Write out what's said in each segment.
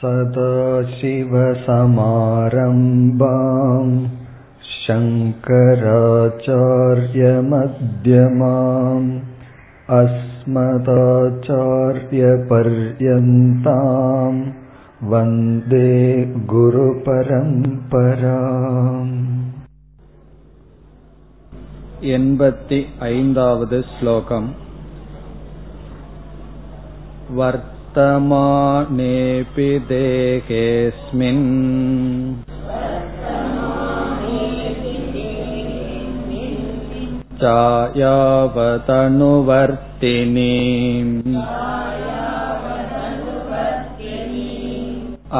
சதாசிவசமாரம்பாம் சங்கராச்சார்யமத்யமாம் அஸ்மதாச்சார்யபர்யந்தாம் வந்தே குரு பரம்பராம். 85வது ஸ்லோகம். வர்த்தமானேபி தேகேஸ்மின் சாயாவதனுவர்த்தினி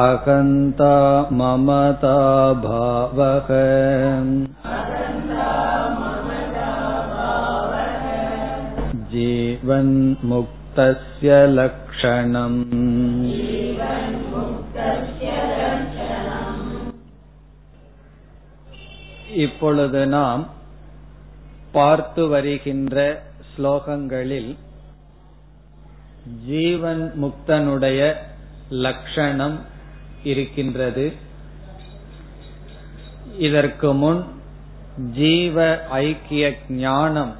அகந்தா மமதா பாவக ஜீவன் முக்தஸ்ய லக்ஷணம். இப்பொழுது நாம் பார்த்து வருகின்ற ஸ்லோகங்களில் ஜீவன் முக்தனுடைய லக்ஷணம் இருக்கின்றது. இதற்கு முன் ஜீவ ஐக்கிய ஞானம்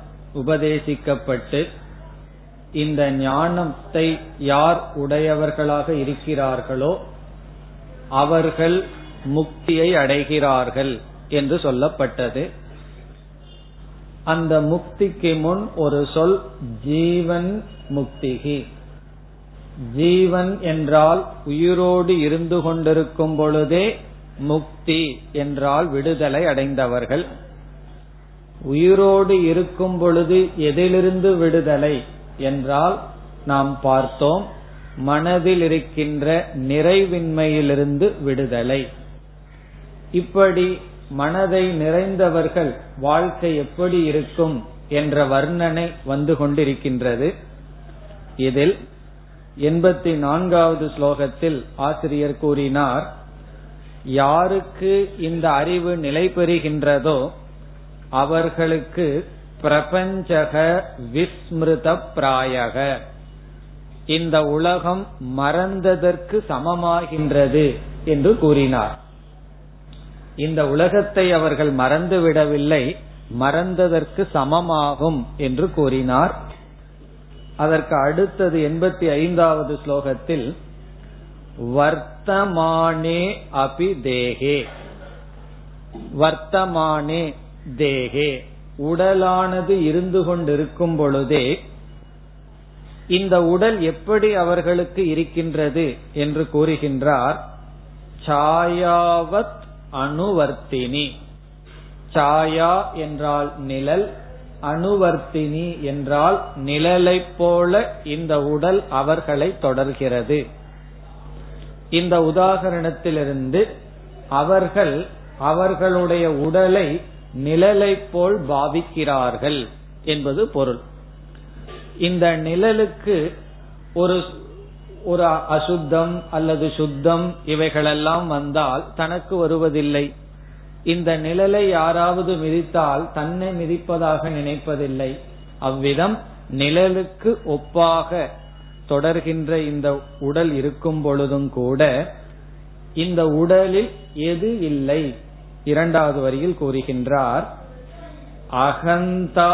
உபதேசிக்கப்பட்டு இந்த ஞானத்தை யார் உடையவர்களாக இருக்கிறார்களோ அவர்கள் முக்தியை அடைகிறார்கள் என்று சொல்லப்பட்டது. அந்த முக்திக்கு முன் ஒரு சொல் ஜீவன் முக்திகி. ஜீவன் என்றால் உயிரோடு இருந்து கொண்டிருக்கும் பொழுதே, முக்தி என்றால் விடுதலை அடைந்தவர்கள். உயிரோடு இருக்கும் பொழுது எதிலிருந்து விடுதலை என்றால் நாம் பார்த்தோம், மனதில் இருக்கின்ற நிறைவின்மையிலிருந்து விடுதலை. இப்படி மனதை நிறைந்தவர்கள் வாழ்க்கை எப்படி இருக்கும் என்ற வர்ணனை வந்து கொண்டிருக்கின்றது. இதில் 84வது ஸ்லோகத்தில் ஆசிரியர் கூறினார், யாருக்கு இந்த அறிவு நிலை பெறுகின்றதோ அவர்களுக்கு பிரபஞ்சக விஸ்மிருத பிராயக, இந்த உலகம் மறந்ததற்கு சமமாகின்றது என்று கூறினார். இந்த உலகத்தை அவர்கள் மறந்துவிடவில்லை, மறந்ததற்கு சமமாகும் என்று கூறினார். அதற்கு அடுத்தது 85வது ஸ்லோகத்தில் வர்த்தமானே அபி தேகே. வர்த்தமானே தேகே, உடலானது இருந்து கொண்டிருக்கும் பொழுதே இந்த உடல் எப்படி அவர்களுக்கு இருக்கின்றது என்று கூறுகின்றார். சாயாவத் அணுவர்த்தினி. சாயா என்றால் நிழல், அணுவர்த்தினி என்றால் நிழலை போல இந்த உடல் அவர்களை தொடர்கிறது. இந்த உதாகரணத்திலிருந்து அவர்கள் அவர்களுடைய உடலை நிழலை போல் பாவிக்கிறார்கள் என்பது பொருள். இந்த நிழலுக்கு ஒரு அசுத்தம் அல்லது சுத்தம் இவைகளெல்லாம் வந்தால் தனக்கு வருவதில்லை. இந்த நிழலை யாராவது மிதித்தால் தன்னை மிதிப்பதாக நினைப்பதில்லை. அவ்விதம் நிழலுக்கு ஒப்பாக தொடர்கின்ற இந்த உடல் இருக்கும் பொழுதும் கூட இந்த உடலில் எது இல்லை? இரண்டாவது வரியில் கூறுகின்றார், அகந்தா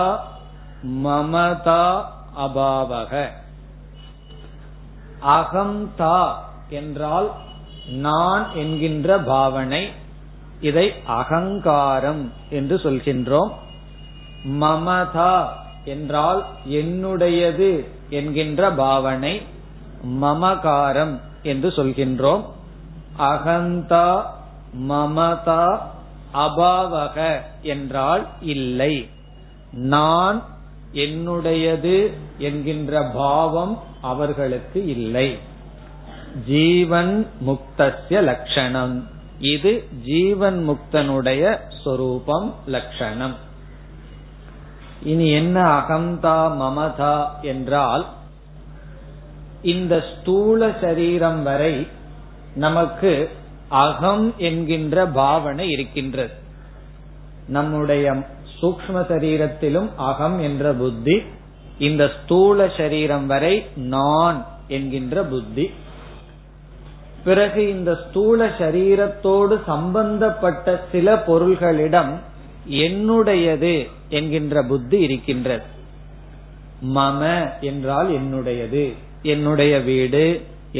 மமதா அபாவக. அகம்தா என்றால் நான் என்கின்ற பாவனை, இதை அகங்காரம் என்று சொல்கின்றோம். மமதா என்றால் என்னுடையது என்கின்ற பாவனை, மமகாரம் என்று சொல்கின்றோம். அகந்தா மமதா அபாவக என்றால் இல்லை, நான் என்னுடையது என்கின்ற பாவம் அவர்களுக்கு இல்லை. ஜீவன் முக்தஸ்ய லட்சணம், இது ஜீவன் முக்தனுடைய சொரூபம், லட்சணம். இனி என்ன அகம்தா மமதா என்றால், இந்த ஸ்தூல சரீரம் வரை நமக்கு அகம் என்கின்ற பாவனை இருக்கின்றது. நம்முடைய சூக்ஷ்ம சரீரத்திலும் அகம் என்ற புத்தி, இந்த ஸ்தூல சரீரம் வரை நான் என்கின்ற புத்தி. பிறகு இந்த ஸ்தூல சரீரத்தோடு சம்பந்தப்பட்ட சில பொருள்களிடம் என்னுடையது என்கின்ற புத்தி இருக்கின்றது. மம என்றால் என்னுடையது, என்னுடைய வீடு,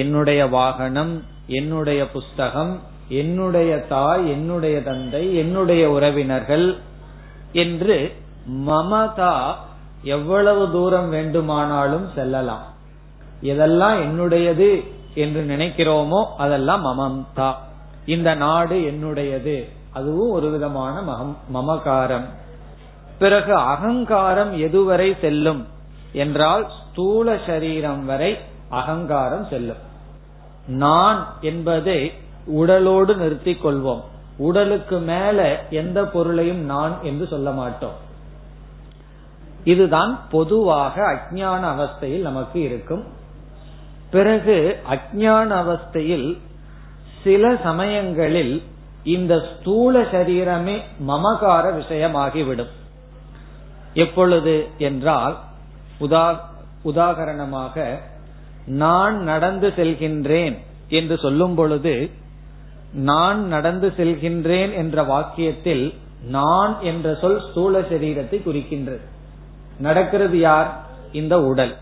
என்னுடைய வாகனம், என்னுடைய புஸ்தகம், என்னுடைய தாய், என்னுடைய தந்தை, என்னுடைய உறவினர்கள் என்று மமதா எவ்வளவு தூரம் வேண்டுமானாலும் செல்லலாம். எதெல்லாம் என்னுடையது என்று நினைக்கிறோமோ அதெல்லாம் மமம்தா. இந்த நாடு என்னுடையது, அதுவும் ஒரு விதமான மமகாரம். பிறகு அகங்காரம் எதுவரை செல்லும் என்றால் ஸ்தூல சரீரம் வரை அகங்காரம் செல்லும். நான் என்பதை உடலோடு நிறுத்திக் கொள்வோம். உடலுக்கு மேல எந்த பொருளையும் நான் என்று சொல்ல மாட்டோம். இதுதான் பொதுவாக அஞ்ஞான அவஸ்தையில் நமக்கு இருக்கும். பிறகு அஞ்ஞான அவஸ்தையில் சில சமயங்களில் இந்த ஸ்தூல சரீரமே மமகார விஷயமாகிவிடும். எப்பொழுது என்றால், உதாரணமாக நான் நடந்து செல்கின்றேன் என்று சொல்லும் பொழுது, நான் நடந்து செல்கின்றேன் என்ற வாக்கியத்தில் நான் என்ற சொல் ஸ்தூல சரீரத்தை குறிக்கின்றது. நடக்கிறது யார்? இந்த உடல்.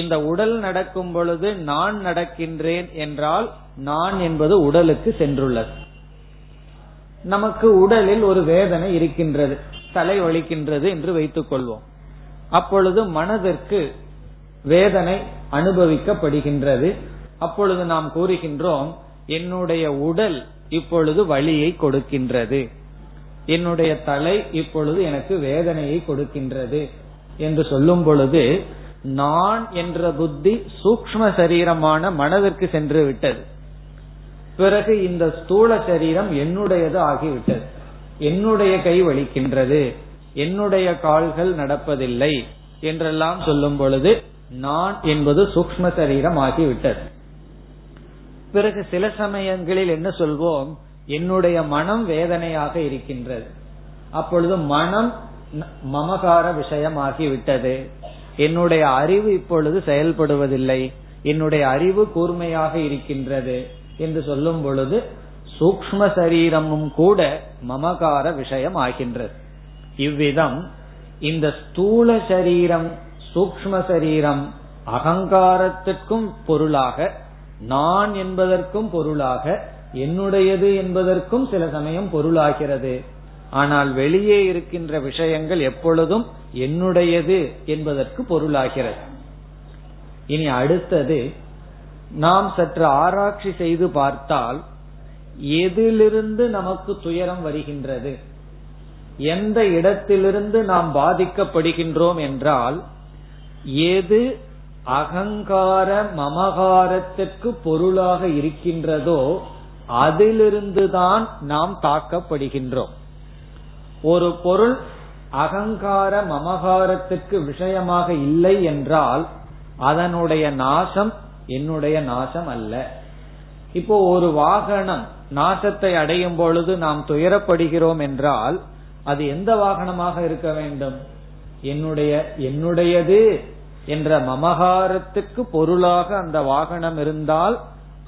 இந்த உடல் நடக்கும் பொழுது நான் நடக்கின்றேன் என்றால் நான் என்பது உடலுக்கு சென்றுள்ளது. நமக்கு உடலில் ஒரு வேதனை இருக்கின்றது, தலை வலிக்கின்றது என்று வைத்துக் கொள்வோம். அப்பொழுது மனதிற்கு வேதனை அனுபவிக்கப்படுகின்றது. அப்பொழுது நாம் கூறுகின்றோம், என்னுடைய உடல் இப்பொழுது வலியை கொடுக்கின்றது, என்னுடைய தலை இப்பொழுது எனக்கு வேதனையை கொடுக்கின்றது என்று சொல்லும் பொழுது நான் என்ற புத்தி சூக்ஷ்ம சரீரமான மனதிற்கு சென்று விட்டது. பிறகு இந்த ஸ்தூல சரீரம் என்னுடையது ஆகிவிட்டது. என்னுடைய கை வலிக்கின்றது, என்னுடைய கால்கள் நடப்பதில்லை என்றெல்லாம் சொல்லும் பொழுது நான் என்பது சூக்ஷ்ம சரீரம் ஆகிவிட்டது. பிறகு சில சமயங்களில் என்ன சொல்வோம், என்னுடைய மனம் வேதனையாக இருக்கின்றது. அப்பொழுது மனம் மமகார விஷயமாகிவிட்டது. என்னுடைய அறிவு இப்பொழுது செயல்படுவதில்லை, என்னுடைய அறிவு கூர்மையாக இருக்கின்றது என்று சொல்லும் பொழுது சூக்ஷ்ம சரீரமும் கூட மமகார விஷயம் ஆகின்றது. இவ்விதம் இந்த ஸ்தூல சரீரம் சூக்ஷ்ம சரீரம் அகங்காரத்திற்கும் பொருளாக, நான் என்பதற்கும் பொருளாக, என்னுடையது என்பதற்கும் சில சமயம் பொருளாகிறது. ஆனால் வெளியே இருக்கின்ற விஷயங்கள் எப்பொழுதும் என்னுடையது என்பதற்கு பொருளாகிறது. இனி அடுத்தது, நாம் சற்று ஆராய்ச்சி செய்து பார்த்தால் எதிலிருந்து நமக்கு துயரம் வருகின்றது, எந்த இடத்திலிருந்து நாம் பாதிக்கப்படுகின்றோம் என்றால், எது அகங்கார மமகாரத்திற்கு பொருளாக இருக்கின்றதோ அதிலிருந்துதான் நாம் தாக்கப்படுகின்றோம். ஒரு பொருள் அகங்கார மமகாரத்துக்கு விஷயமாக இல்லை என்றால் அதனுடைய நாசம் என்னுடைய நாசம் அல்ல. இப்போ ஒரு வாகனம் நாசத்தை அடையும் பொழுது நாம் துயரப்படுகிறோம் என்றால் அது எந்த வாகனமாக இருக்க வேண்டும்? என்னுடையது என்ற மமகாரத்துக்கு பொருளாக அந்த வாகனம் இருந்தால்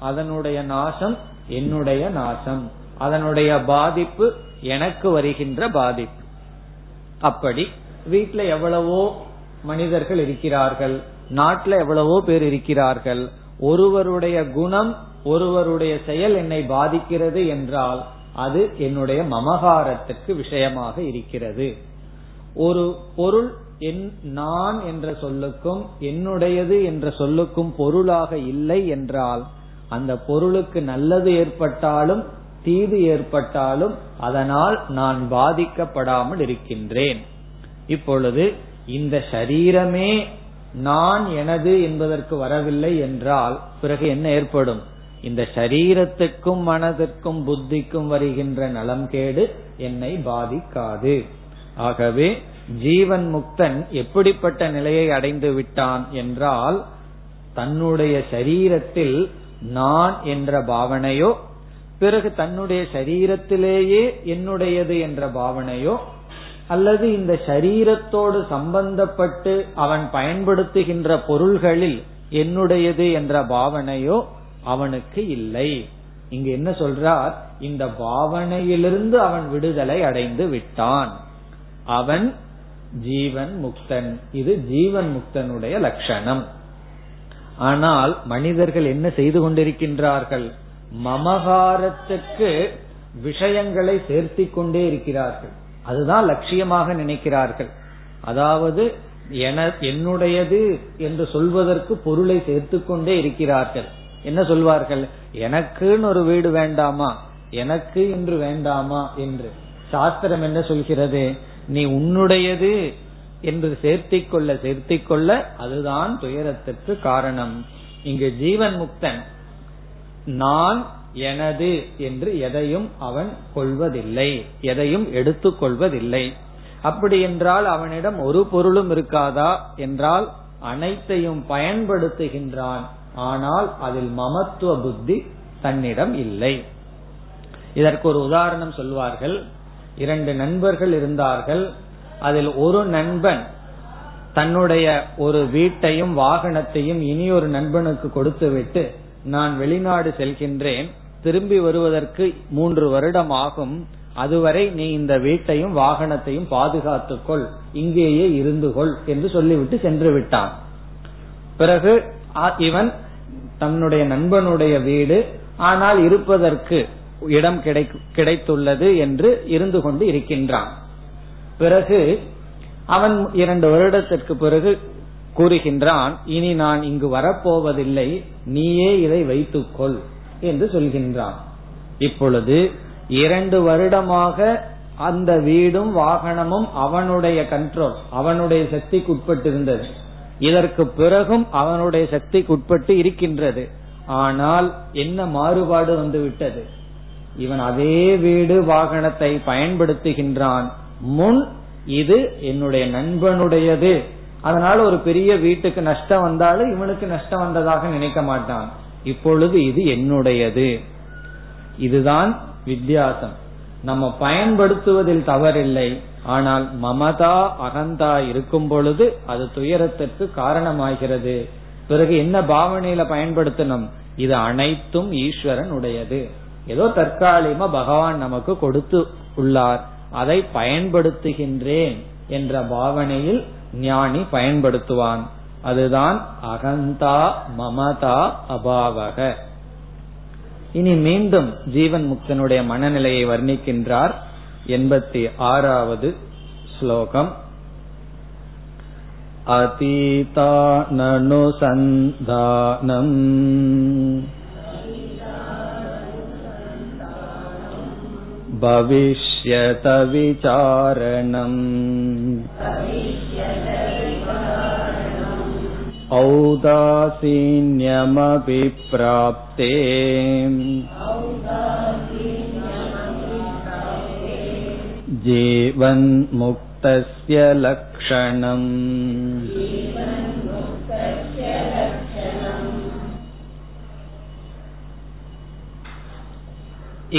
அதனுடைய நாசம் என்னுடைய நாசம், அதனுடைய பாதிப்பு எனக்கு வருகின்ற பாதிப்பு. அப்படி வீட்டுல எவ்வளவோ மனிதர்கள் இருக்கிறார்கள், நாட்டுல எவ்வளவோ பேர் இருக்கிறார்கள். ஒருவருடைய குணம், ஒருவருடைய செயல் என்னை பாதிக்கிறது என்றால் அது என்னுடைய மமகாரத்துக்கு விஷயமாக இருக்கிறது. ஒரு பொருள் நான் என்ற சொல்லுக்கும் என்னுடையது என்ற சொல்லுக்கும் பொருளாக இல்லை என்றால் அந்த பொருளுக்கு நல்லது ஏற்பட்டாலும் தீது ஏற்பட்டாலும் அதனால் நான் பாதிக்கப்படாமல் இருக்கின்றேன். இப்பொழுது இந்த சரீரமே நான் எனது என்பதற்கு வரவில்லை என்றால் பிறகு என்ன ஏற்படும்? இந்த சரீரத்துக்கும் மனதிற்கும் புத்திக்கும் வருகின்ற நலம் கேடு என்னை பாதிக்காது. ஆகவே ஜீவன் முக்தன் எப்படிப்பட்ட நிலையை அடைந்து விட்டான் என்றால், தன்னுடைய சரீரத்தில் நான் என்ற பாவனையோ, பிறகு தன்னுடைய சரீரத்திலேயே என்னுடையது என்ற பாவனையோ, அல்லது இந்த சரீரத்தோடு சம்பந்தப்பட்டு அவன் பயன்படுத்துகின்ற பொருள்களில் என்னுடையது என்ற பாவனையோ அவனுக்கு இல்லை. இங்க என்ன சொல்றார், இந்த பாவனையிலிருந்து அவன் விடுதலை அடைந்து விட்டான், அவன் ஜீவன் முக்தன். இது ஜீவன் முக்தனுடைய லட்சணம். ஆனால் மனிதர்கள் என்ன செய்து கொண்டிருக்கின்றார்கள், மமகாரத்துக்கு விஷயங்களை சேர்த்திக் கொண்டே இருக்கிறார்கள். அதுதான் லட்சியமாக நினைக்கிறார்கள். அதாவது என்னுடையது என்று சொல்வதற்கு பொருளை சேர்த்து கொண்டே இருக்கிறார்கள். என்ன சொல்வார்கள், எனக்குன்னு ஒரு வீடு வேண்டாமா, எனக்கு என்று வேண்டாமா என்று. சாஸ்திரம் என்ன சொல்கிறது, நீ உன்னுடையது என்று சேர்த்திக்கொள்ள சேர்த்திக்கொள்ள அதுதான் துயரத்திற்கு காரணம். இங்கு ஜீவன் முக்தன் நான் எனது என்று எதையும் அவன் கொள்வதில்லை, எதையும் எடுத்துக் கொள்வதில்லை. அப்படி என்றால் அவனிடம் ஒரு பொருளும் இருக்காதா என்றால் அனைத்தையும் பயன்படுத்துகின்றான். ஆனால் அதில் மமத்துவ புத்தி தன்னிடம் இல்லை. இதற்கு ஒரு உதாரணம் சொல்வார்கள். இரண்டு நண்பர்கள் இருந்தார்கள். அதில் ஒரு நண்பன் தன்னுடைய ஒரு வீட்டையும் வாகனத்தையும் இனி ஒரு நண்பனுக்கு கொடுத்துவிட்டு நான் வெளிநாடு செல்கின்றேன், திரும்பி வருவதற்கு 3 வருடம் ஆகும், அதுவரை நீ இந்த வீட்டையும் வாகனத்தையும் பாதுகாத்துக்கொள், இங்கேயே இருந்துகொள் என்று சொல்லிவிட்டு சென்று விட்டான். பிறகு இவன் தன்னுடைய நண்பனுடைய வீடு ஆனால் இருப்பதற்கு இடம் கிடைத்துள்ளது என்று இருந்து கொண்டு இருக்கின்றான். பிறகு அவன் 2 வருடத்திற்கு பிறகு கூறுகின்றான், இனி நான் இங்கு வரப்போவதில்லை, நீயே இதை வைத்துக்கொள் என்று சொல்கின்றான். இப்பொழுது 2 வருடமாக அந்த வீடும் வாகனமும் அவனுடைய கண்ட்ரோல், அவனுடைய சக்திக்கு உட்பட்டிருந்தது. இதற்கு பிறகும் அவனுடைய சக்திக்கு உட்பட்டு இருக்கின்றது. ஆனால் என்ன மாறுபாடு வந்துவிட்டது, இவன் அதே வீடு வாகனத்தை பயன்படுத்துகின்றான். முன் இது என்னுடைய நண்பனுடையது, அதனால ஒரு பெரிய வீட்டுக்கு நஷ்டம் வந்தாலும் இவனுக்கு நஷ்டம் வந்ததாக நினைக்க மாட்டான். இப்பொழுது இது என்னுடையது. இதுதான் வித்தியாசம். நம்ம பயன்படுத்துவதில் தவறில்லை, ஆனால் மமதா அகந்தா இருக்கும் பொழுது அது துயரத்திற்கு காரணமாகிறது. பிறகு என்ன பாவனையில பயன்படுத்தணும், இது அனைத்தும் ஈஸ்வரன் உடையது, ஏதோ தற்காலிகமா பகவான் நமக்கு கொடுத்து உள்ளார், அதை பயன்படுத்துகின்றேன் என்ற பாவனையில் ஞானி பயன்படுத்துவான். அதுதான் அகந்தா மமதா அபாவக. இனி மீண்டும் ஜீவன் முக்தனுடைய மனநிலையை வர்ணிக்கின்றார். 86வது ஸ்லோகம். அதீதானனுசந்தானம் பவிஷ்யத விசாரணம் ஔதாசீன்யமபி ப்ராப்தே ஜீவன் முக்தஸ்ய லக்ஷணம்.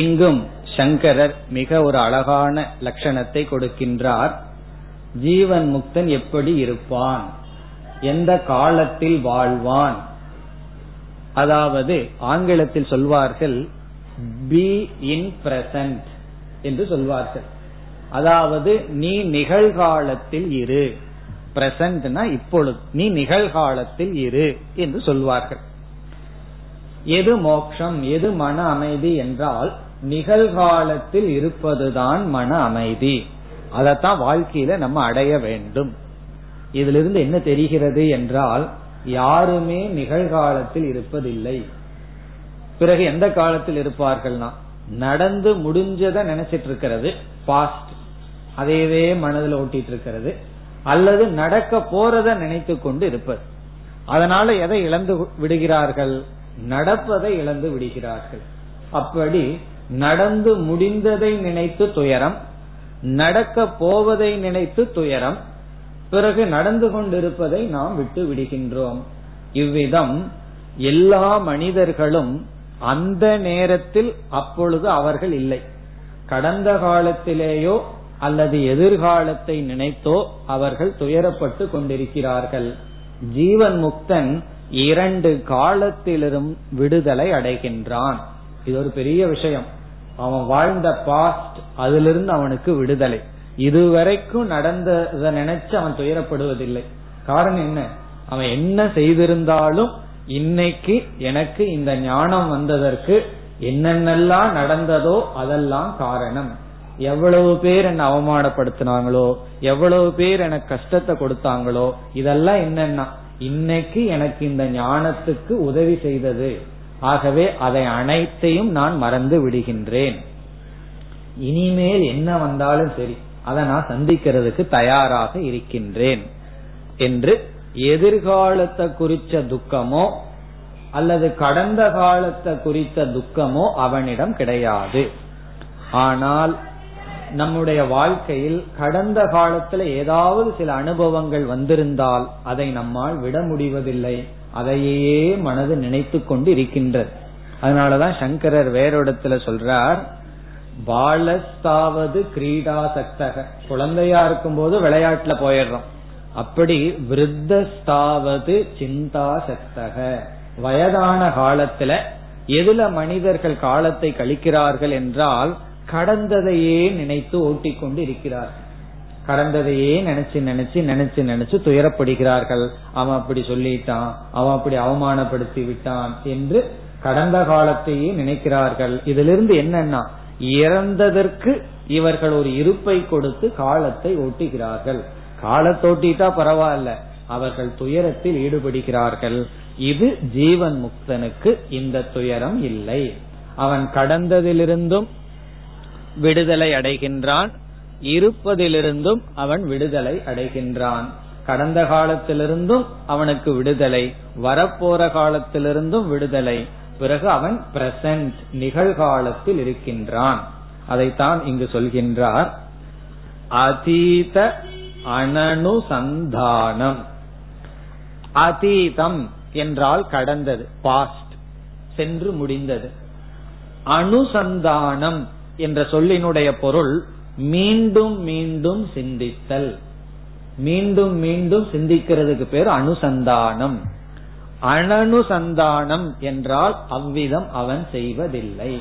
இங்கும் சங்கரர் மிக ஒரு அழகான லட்சணத்தை கொடுக்கின்றார். ஜீவன் முக்தன் எப்படி இருப்பான், எந்த காலத்தில் வாழ்வான். அதாவது ஆங்கிலத்தில் சொல்வார்கள் be in present என்று சொல்வார்கள். அதாவது நீ நிகழ்காலத்தில் இரு, பிரசன்ட்னா இப்பொழுது, நீ நிகழ்காலத்தில் இரு என்று சொல்வார்கள். எது மோட்சம், எது மன அமைதி என்றால் நிகழ்காலத்தில் இருப்பதுதான் மன அமைதி. அதத்தான் வாழ்க்கையில நம்ம அடைய வேண்டும். இதிலிருந்து என்ன தெரிகிறது என்றால் யாருமே நிகழ்காலத்தில் இருப்பதில்லை. பிறகு எந்த காலத்தில் இருப்பார்கள்னா நடந்து முடிஞ்சதை நினைச்சிட்டு இருக்கிறது, பாஸ்ட், அதையவே மனதில் ஓட்டிட்டு இருக்கிறது, அல்லது நடக்க போறதை நினைத்து கொண்டு இருப்பது. அதனால எதை இழந்து விடுகிறார்கள், நடப்பதை இழந்து விடுகிறார்கள். அப்படி நடந்து முடிந்ததை நினைத்து துயரம், நடக்க போவதை நினைத்து துயரம், பிறகு நடந்து கொண்டிருப்பதை நாம் விட்டு விடுகின்றோம். இவ்விதம் எல்லா மனிதர்களும் அந்த நேரத்தில் அப்பொழுது அவர்கள் இல்லை, கடந்த காலத்திலேயோ அல்லது எதிர்காலத்தை நினைத்தோ அவர்கள் துயரப்பட்டு கொண்டிருக்கிறார்கள். ஜீவன் முக்தன் இரண்டு காலத்திலும் விடுதலை அடைகின்றான். இது ஒரு பெரிய விஷயம். அவன் வாழ்ந்த பாஸ்ட், அதிலிருந்து அவனுக்கு விடுதலை. இதுவரைக்கும் நடந்ததை நினைச்சு அவன் துயரப்படுவதில்லை. காரணம் என்ன? அவன் என்ன செய்திருந்தாலும் இன்னைக்கு எனக்கு இந்த ஞானம் வந்ததற்கு என்னென்னலாம் நடந்ததோ அதெல்லாம் காரணம். எவ்வளவு பேர் என்ன அவமானப்படுத்தினாங்களோ, எவ்வளவு பேர் எனக்கு கஷ்டத்தை கொடுத்தாங்களோ, இதெல்லாம் என்னன்னா இன்னைக்கு எனக்கு இந்த ஞானத்துக்கு உதவி செய்தது. ஆகவே அதை அனைத்தையும் நான் மறந்து விடுகின்றேன். இனிமேல் என்ன வந்தாலும் சரி, அதை நான் சந்திக்கிறதுக்கு தயாராக இருக்கின்றேன் என்று எதிர்காலத்தை குறித்த துக்கமோ அல்லது கடந்த காலத்தை குறித்த துக்கமோ அவனிடம் கிடையாது. ஆனால் நம்முடைய வாழ்க்கையில் கடந்த காலத்துல ஏதாவது சில அனுபவங்கள் வந்திருந்தால் அதை நம்மால் விட முடிவதில்லை. அதையே மனது நினைத்து கொண்டு இருக்கின்றது. அதனாலதான் சங்கரர் வேறொடத்துல சொல்றார், பாலஸ்தாவது கிரீடா சக்தக, குழந்தையா இருக்கும் போது விளையாட்டுல போயிடுறோம். அப்படி விருத்தஸ்தாவது சிந்தா சக்தக, வயதான காலத்துல எதுல மனிதர்கள் காலத்தை கழிக்கிறார்கள் என்றால் கடந்ததையே நினைத்து ஓட்டி கொண்டு இருக்கிறார். கடந்ததையே நினைச்சு நினைச்சு நினைச்சு நினைச்சு துயரப்படுகிறார்கள். அவன் அப்படி சொல்லிட்டான், அவன் அப்படி அவமானப்படுத்தி விட்டான் என்று கடந்த காலத்தையே நினைக்கிறார்கள். இதிலிருந்து என்னன்னா இறந்ததற்கு இவர்கள் ஒரு இருப்பை கொடுத்து காலத்தை ஓட்டுகிறார்கள். காலத்தோட்டிட்டா பரவாயில்ல, அவர்கள் துயரத்தில் ஈடுபடுகிறார்கள். இது ஜீவன் முக்தனுக்கு இந்த துயரம் இல்லை. அவன் கடந்ததிலிருந்தும் விடுதலை அடைகின்றான், இருப்பதிலிருந்தும் அவன் விடுதலை அடைகின்றான். கடந்த காலத்திலிருந்தும் அவனுக்கு விடுதலை, வரப்போற காலத்திலிருந்தும் விடுதலை. பிறகு அவன் பிரசன்ட், நிகழ்காலத்தில் இருக்கின்றான். அதைத்தான் இங்கு சொல்கின்றார், அதீத அனனுசந்தானம். அதீதம் என்றால் கடந்தது, பாஸ்ட், சென்று முடிந்தது. அனுசந்தானம் என்ற சொல்லினுடைய பொருள் மீண்டும் மீண்டும் சிந்தித்தல். மீண்டும் மீண்டும் சிந்திக்கிறதுக்கு பேர் அனுசந்தானம். அனனுசந்தானம் என்றால் அவ்விதம் அவன் செய்வதில்லை.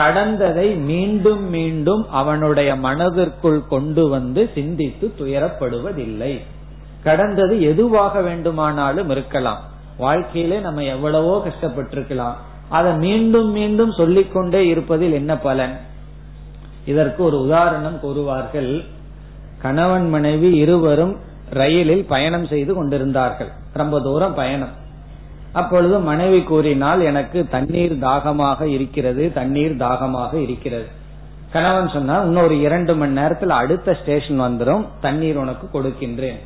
கடந்ததை மீண்டும் மீண்டும் அவனுடைய மனதிற்குள் கொண்டு வந்து சிந்தித்து துயரப்படுவதில்லை. கடந்தது எதுவாக வேண்டுமானாலும் இருக்கலாம். வாழ்க்கையிலே நம்ம எவ்வளவோ கஷ்டப்பட்டிருக்கலாம். அதை மீண்டும் மீண்டும் சொல்லிக்கொண்டே இருப்பதில் என்ன பலன்? இதற்கு ஒரு உதாரணம் கூறுவார்கள். கணவன் மனைவி இருவரும் ரயிலில் பயணம் செய்து கொண்டிருந்தார்கள். ரொம்ப தூரம் பயணம். அப்பொழுது மனைவி கூறினால், எனக்கு தண்ணீர் தாகமாக இருக்கிறது, தண்ணீர் தாகமாக இருக்கிறது. கணவன் சொன்னால், இன்னொரு 2 மணி நேரத்தில் அடுத்த ஸ்டேஷன் வந்துடும், தண்ணீர் உனக்கு கொடுக்கின்றேன்.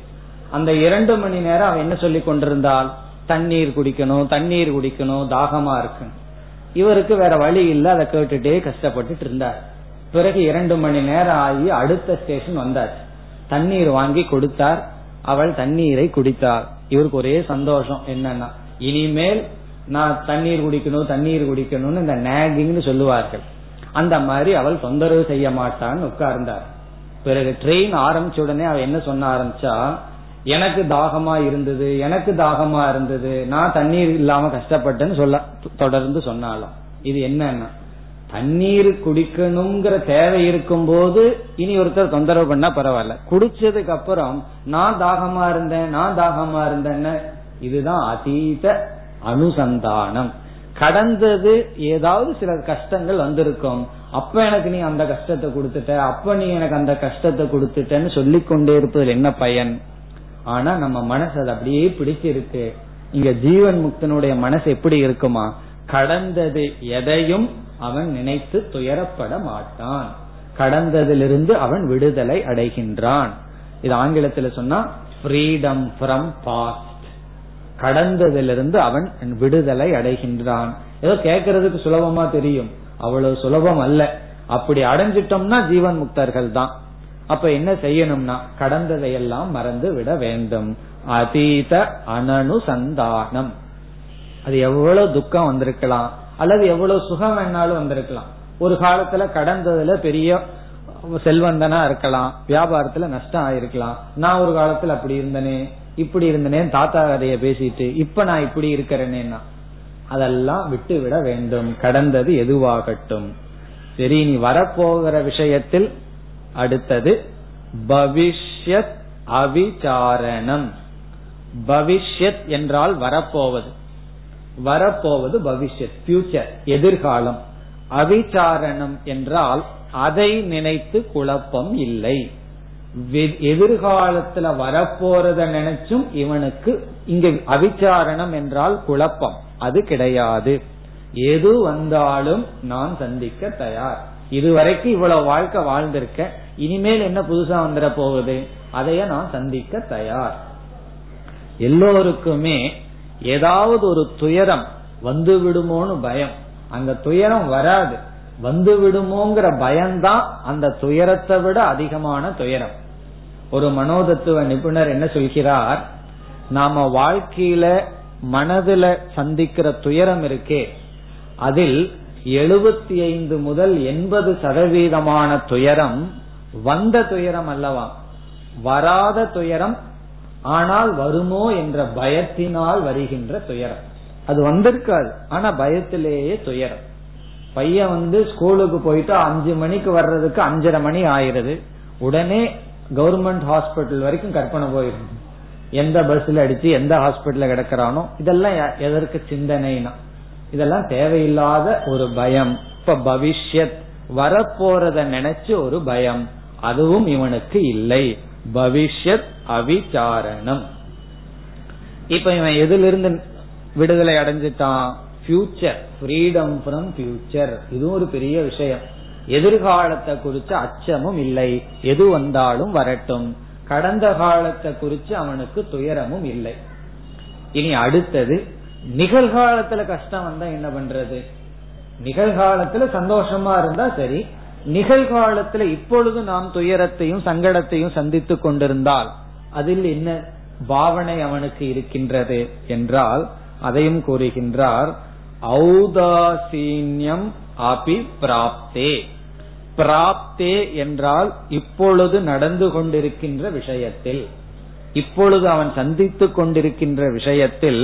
அந்த 2 மணி நேரம் அவன் என்ன சொல்லி கொண்டிருந்தால், தண்ணீர் குடிக்கணும், தண்ணீர் குடிக்கணும், தாகமா இருக்கு. இவருக்கு வேற வழி இல்லை, அதை கேட்டுட்டே கஷ்டப்பட்டுட்டு இருந்தார். பிறகு 2 மணி நேரம் ஆகி அடுத்த ஸ்டேஷன் வந்தாச்சு. தண்ணீர் வாங்கி கொடுத்தார். அவள் தண்ணீரை குடித்தார். இவருக்கு ஒரே சந்தோஷம். என்னன்னா இனிமேல் நான் தண்ணீர் குடிக்கணும், தண்ணீர் குடிக்கணும்னு இந்த நேகிங்னு சொல்லுவார்கள், அந்த மாதிரி அவள் தொந்தரவு செய்ய மாட்டான்னு உட்கார்ந்தார். பிறகு ட்ரெயின் ஆரம்பிச்ச உடனே அவ என்ன சொன்ன ஆரம்பிச்சா, எனக்கு தாகமா இருந்தது, எனக்கு தாகமா இருந்தது, நான் தண்ணீர் இல்லாம கஷ்டப்பட்டேன்னு சொல்ல தொடர்ந்து சொன்னாலும். இது என்னன்னா தண்ணீர் குடிக்கணுங்கிற தேவை இருக்கும் போது இனி ஒருத்தர் தொந்தரவு பண்ணா பரவாயில்ல, குடிச்சதுக்கு அப்புறம் நான் தாகமா இருந்தேன், நான் தாகமா இருந்தேன்னு. இதுதான் அதீத அனுசந்தானம். கடந்தது ஏதாவது சில கஷ்டங்கள் வந்திருக்கும். அப்ப எனக்கு நீ அந்த கஷ்டத்தை கொடுத்துட்ட, அப்ப நீ எனக்கு அந்த கஷ்டத்தை கொடுத்துட்டன்னு சொல்லி கொண்டே இருப்பதில் என்ன பயன்? ஆனா நம்ம மனசு அது அப்படியே பிடிச்சிருக்கு. இங்க ஜீவன் முக்தனுடைய மனசு எப்படி இருக்குமா, கடந்தது எதையும் அவன் நினைத்து துயரப்பட மாட்டான். கடந்ததிலிருந்து அவன் விடுதலை அடைகின்றான். இது ஆங்கிலத்துல சொன்னா ஃப்ரீடம் ஃப்ரம் பாஸ்ட். கடந்ததிலிருந்து அவன் விடுதலை அடைகின்றான். ஏதோ கேட்கறதுக்கு சுலபமா தெரியும், அவ்வளவு சுலபம் அல்ல. அப்படி அடைஞ்சிட்டோம்னா ஜீவன் முக்தர்கள் தான். அப்ப என்ன செய்யணும்னா கடந்ததையெல்லாம் மறந்து விட வேண்டும். அதீத அனனுசந்தானம். அது எவ்வளவு துக்கம் வந்திருக்கலாம் அல்லது எவ்வளவு சுகம் வேணாலும் வந்திருக்கலாம். ஒரு காலத்துல கடந்ததுல பெரிய செல்வந்தனா இருக்கலாம், வியாபாரத்துல நஷ்டம் ஆயிருக்கலாம். நான் ஒரு காலத்துல அப்படி இருந்தனே, இப்படி இருந்தேன் தாத்தா கதைய பேசிட்டு இப்ப நான் இப்படி இருக்கிறேன்னா அதெல்லாம் விட்டு விட வேண்டும். கடந்தது எதுவாகட்டும். சரி, நீ வரப்போகிற விஷயத்தில் அடுத்தது பவிஷ்யத் அவிசாரணம். பவிஷ்யத் என்றால் வரப்போவது, வரப்போவது பவிஷ்யத் ஃபியூச்சர் எதிர்காலம். அவிசாரணம் என்றால் அதை நினைத்து குழப்பம் இல்லை. எதிர்காலத்துல வரப்போறத நினைச்சும் இவனுக்கு இங்க அவிசாரணம் என்றால் குழப்பம் அது கிடையாது. எது வந்தாலும் நான் சந்திக்க தயார். இதுவரைக்கும் இவ்வளவு வாழ்க்கை வாழ்ந்திருக்க, இனிமேல் என்ன புதுசா வந்துட போகுது அதைய நான் சந்திக்க தயார். எல்லோருக்குமே ஏதாவது ஒரு துயரம் வந்து விடுமோன்னு பயம். அந்த துயரம் வராது, வந்து விடுமோங்கிற பயம்தான் அந்த துயரத்தை விட அதிகமான துயரம். ஒரு மனோதத்துவ நிபுணர் என்ன சொல்கிறார், நாம வாழ்க்கையில மனதுல சந்திக்கிற துயரம் இருக்கே, அதில் 75 முதல் 80% துயரம் வந்த துயரம் அல்லவா, வராத துயரம், ஆனால் வருமோ என்ற பயத்தினால் வருகின்ற துயரம். அது வந்திருக்காது, ஆனா பயத்திலேயே துயரம். பையன் ஸ்கூலுக்கு போயிட்டு 5 மணிக்கு வர்றதுக்கு 5:30 மணி ஆயிருது. உடனே கவர்மெண்ட் ஹாஸ்பிட்டல் வரைக்கும் கற்பனை போயிருது, எந்த பஸ்ல அடிச்சு எந்த ஹாஸ்பிட்டல்ல கிடக்கிறானோ. இதெல்லாம் எதற்கு சிந்தனைனா, இதெல்லாம் தேவையில்லாத ஒரு பயம். இப்ப பவிஷ்யத் வரப்போறத நினைச்சு ஒரு பயம், அதுவும் இவனுக்கு இல்லை. பவிஷ்யத் அவிசாரணம். இப்ப இவன் எதிலிருந்து விடுதலை அடைஞ்சிட்டான்? Future, freedom from future. இது ஒரு பெரிய விஷயம். எதிர்காலத்தை குறிச்ச அச்சமும் இல்லை, எது வந்தாலும் வரட்டும். கடந்த காலத்தை குறிச்சு அவனுக்கு துயரமும் இல்லை. இனி அடுத்தது நிகழ்காலத்துல கஷ்டம் வந்தா என்ன பண்றது? நிகழ்காலத்துல சந்தோஷமா இருந்தா சரி. நிகழ்காலத்துல இப்பொழுது நாம் துயரத்தையும் சங்கடத்தையும் சந்தித்து கொண்டிருந்தால் அதில் என்ன பாவனை அவனுக்கு இருக்கின்றது என்றால், அதையும் கூறுகின்றார். ஔதாசீன்யம் அபி பிராப்தே. பிராப்தே என்றால் இப்பொழுது நடந்து கொண்டிருக்கின்ற விஷயத்தில், இப்பொழுது அவன் சந்தித்து கொண்டிருக்கின்ற விஷயத்தில்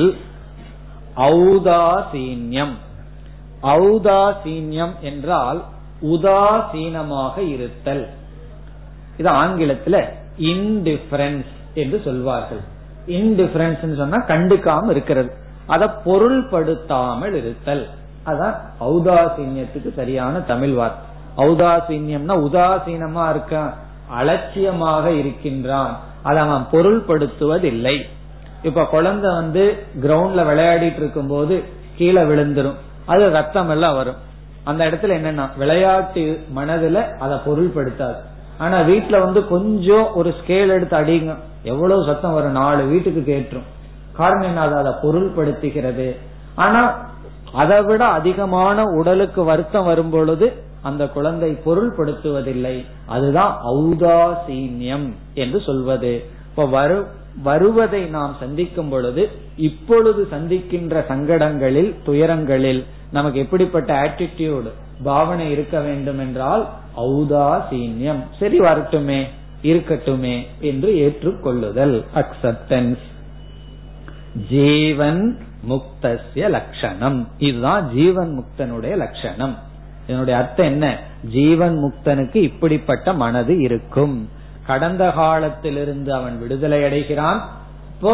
ஔதாசீன்யம். ஔதாசீன்யம் என்றால் உதாசீனமாக இருத்தல். இது ஆங்கிலத்துல இன்டிஃபரன்ஸ் என்று சொல்வார்கள். இன்டிஃபரன்ஸ் சொன்னா கண்டுக்காம இருக்கிறது, அத பொருள்படுத்தாமல் இருத்தல். அதான் ஔதாசீன்யத்துக்கு சரியான தமிழ் வார்த்தை. ஔதாசீன்யம்னா உதாசீனமா இருக்க, அலட்சியமாக இருக்கின்றான், அதை அவன் பொருள்படுத்துவதில்லை. இப்ப குழந்தை கிரவுண்ட்ல விளையாடிட்டு இருக்கும் போது கீழே விழுந்துரும், அது ரத்தம் எல்லாம் வரும். அந்த இடத்துல என்னன்னா விளையாட்டு மனதுல அதை பொருள்படுத்தாது. ஆனா வீட்டுல கொஞ்சம் ஒரு ஸ்கேல் எடுத்து அடிங்க, எவ்வளவு சத்தம் வரும், 4 வீட்டுக்கு கேட்டுரும். காரணம் என்ன, அதை பொருள்படுத்துகிறது. ஆனா அதை விட அதிகமான உடலுக்கு வருத்தம் வரும் பொழுது அந்த குழந்தை பொருள்படுத்துவதில்லை. அதுதான் ஔதாசீன்யம் என்று சொல்வது. இப்ப வருவதை நாம் சந்திக்கும் பொழுது இப்பொழுது சந்திக்கின்ற சங்கடங்களில் துயரங்களில் நமக்கு எப்படிப்பட்ட ஆட்டிடியூடு பாவனை இருக்க வேண்டும் என்றால் ஔதாசீன்யம். சரி வரட்டுமே, இருக்கட்டுமே என்று ஏற்றுக்கொள்ளுதல், அக்செப்டன்ஸ். ஜீவன் முக்தஸ்ய லட்சணம். இதுதான் ஜீவன் முக்தனுடைய லட்சணம். இதனுடைய அர்த்தம் என்ன? ஜீவன் முக்தனுக்கு இப்படிப்பட்ட மனது இருக்கும். கடந்த காலத்திலிருந்து அவன் விடுதலை அடைகிறான். இப்போ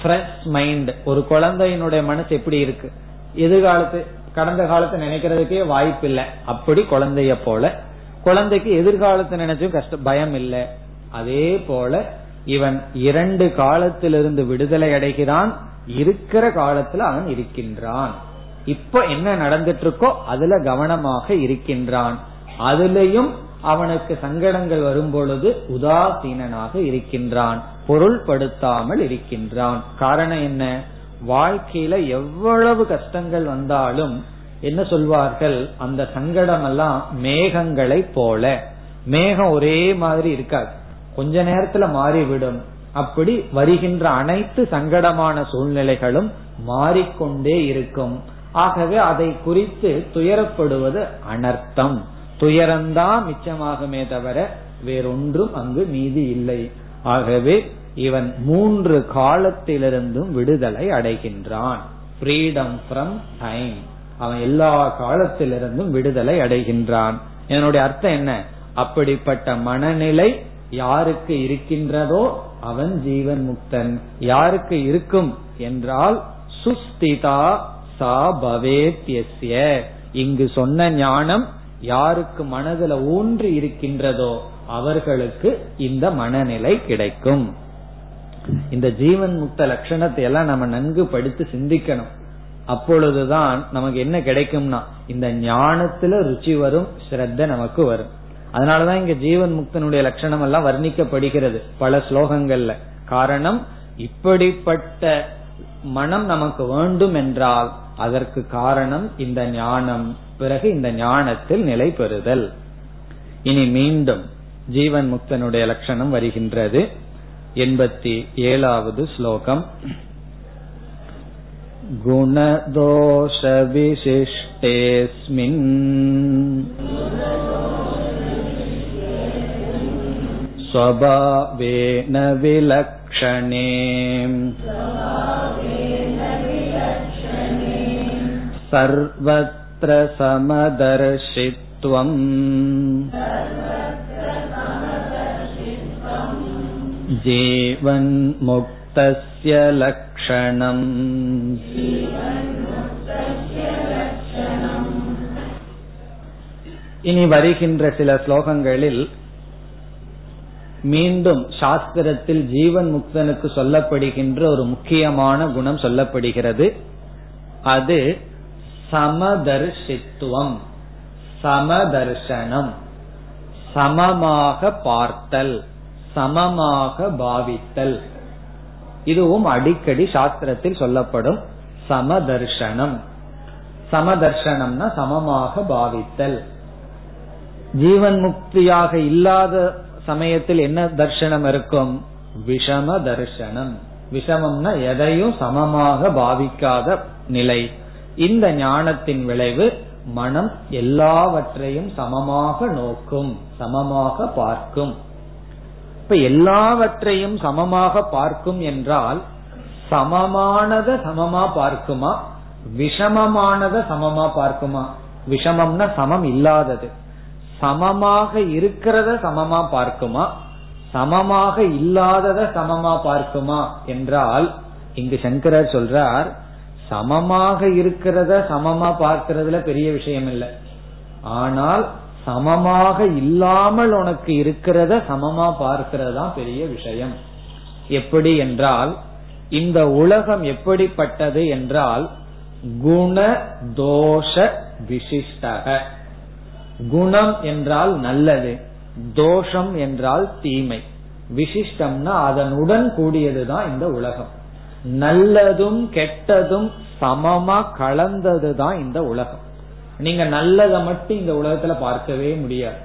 ஃப்ரெஷ் மைண்ட். ஒரு குழந்தையினுடைய மனசு எப்படி இருக்கு? எதிர்காலத்து கடந்த காலத்தை நினைக்கிறதுக்கே வாய்ப்பு இல்லை. அப்படி குழந்தைய போல குழந்தைக்கு எதிர்காலத்தை நினைச்சும் கஷ்டம் பயம் இல்லை. அதே போல இவன் 2 காலத்திலிருந்து விடுதலை அடைகிறான். இருக்கிற காலத்துல அவன் இருக்கின்றான். இப்ப என்ன நடந்துட்டு இருக்கோ அதுல கவனமாக இருக்கின்றான். அதுலயும் அவனுக்கு சங்கடங்கள் வரும் பொழுது உதாசீனாக இருக்கின்றான், பொருள்படுத்தாமல் இருக்கின்றான். காரணம் என்ன? வாழ்க்கையில எவ்வளவு கஷ்டங்கள் வந்தாலும் என்ன சொல்வார்கள், அந்த சங்கடம் எல்லாம் மேகங்களை போல. மேகம் ஒரே மாதிரி இருக்காது, கொஞ்ச நேரத்துல மாறிவிடும். அப்படி வருகின்ற அனைத்து சங்கடமான சூழ்நிலைகளும் மாறிக்கொண்டே இருக்கும். ஆகவே அதை குறித்து துயரப்படுவது அனர்த்தம். துயரம்தான் மிச்சமாகுமே தவிர வேறொன்றும் அங்கு மீதி இல்லை. ஆகவே இவன் 3 காலத்திலிருந்தும் விடுதலை அடைகின்றான். ஃப்ரீடம் ஃப்ரம் டைம், அவன் எல்லா காலத்திலிருந்தும் விடுதலை அடைகின்றான். என்னுடைய அர்த்தம் என்ன? அப்படிப்பட்ட மனநிலை யாருக்கு இருக்கின்றதோ அவன் ஜீவன் முக்தன். யாருக்கு இருக்கும் என்றால் சுஸ்திதா சா பவேத்யஸ்ய, இங்கு சொன்ன ஞானம் யாருக்கு மனதுல ஊன்றி இருக்கின்றதோ அவர்களுக்கு இந்த மனநிலை கிடைக்கும். இந்த ஜீவன் முக்த லட்சணத்தை எல்லாம் நம்ம நன்கு படித்து சிந்திக்கணும். அப்பொழுதுதான் நமக்கு என்ன கிடைக்கும்னா இந்த ஞானத்துல ருச்சி வரும், ஸ்ரத்த நமக்கு வரும். அதனாலதான் இங்க ஜீவன் முக்தனுடைய லட்சணம் எல்லாம் வர்ணிக்கப்படுகிறது பல ஸ்லோகங்கள்ல. காரணம், இப்படிப்பட்ட மனம் நமக்கு வேண்டும் என்றால் அதற்கு காரணம் இந்த ஞானம். பிறகு இந்த ஞானத்தில் நிலை பெறுதல். இனி மீண்டும் ஜீவன் முக்தனுடைய லட்சணம் வருகின்றது. 87வது ஸ்லோகம். குணதோஷ விசிஷ்டேஸ்மின் ஸ்வபாவேன விலக்ஷணே சர்வத்ர சமதர்ஷித்வம் ஜீவன் முக்தஸ்ய லக்ஷணம். இனி வருகின்ற சில ஸ்லோகங்களில் மீண்டும் சாஸ்திரத்தில் ஜீவன் முக்தனுக்கு சொல்லப்படுகின்ற ஒரு முக்கியமான குணம் சொல்லப்படுகிறது. அது சமதர்ஷித்துவம், சமதர்சனம், சமமாக பார்த்தல், சமமாக பாவித்தல். இதுவும் அடிக்கடி சாஸ்திரத்தில் சொல்லப்படும் சமதர்சனம். சமதர்சனம்னா சமமாக பாவித்தல். ஜீவன் முக்தியாக இல்லாத சமயத்தில் என்ன தர்சனம் இருக்கும்? விஷம தர்சனம். விஷமம்னா எதையும் சமமாக பாவிக்காத நிலை. இந்த ஞானத்தின் விளைவு மனம் எல்லாவற்றையும் சமமாக நோக்கும், சமமாக பார்க்கும். இப்ப எல்லாவற்றையும் சமமாக பார்க்கும் என்றால் சமமானத சமமா பார்க்குமா, விஷமமானத சமமா பார்க்குமா? விஷமம்னா சமம் இல்லாதது. சமமாக இருக்கிறத சமமா பார்க்குமா, சமமாக இல்லாதத சமமா பார்க்குமா என்றால் இங்கு சங்கரர் சொல்றார், சமமாக இருக்கிறத சமமா பார்க்கிறதுல பெரிய விஷயம் இல்லை, ஆனால் சமமாக இல்லாமல் உனக்கு இருக்கிறத சமமா பார்க்கிறது தான் பெரிய விஷயம். எப்படி என்றால் இந்த உலகம் எப்படிப்பட்டது என்றால் குண தோஷ விசிஷ்டக. குணம் என்றால் நல்லது, தோஷம் என்றால் தீமை, விசிஷ்டம்னா அதனுடன் கூடியதுதான் இந்த உலகம். நல்லதும் கெட்டதும் சமமா கலந்ததுதான் இந்த உலகம். நீங்க நல்லதை மட்டும் இந்த உலகத்துல பார்க்கவே முடியாது.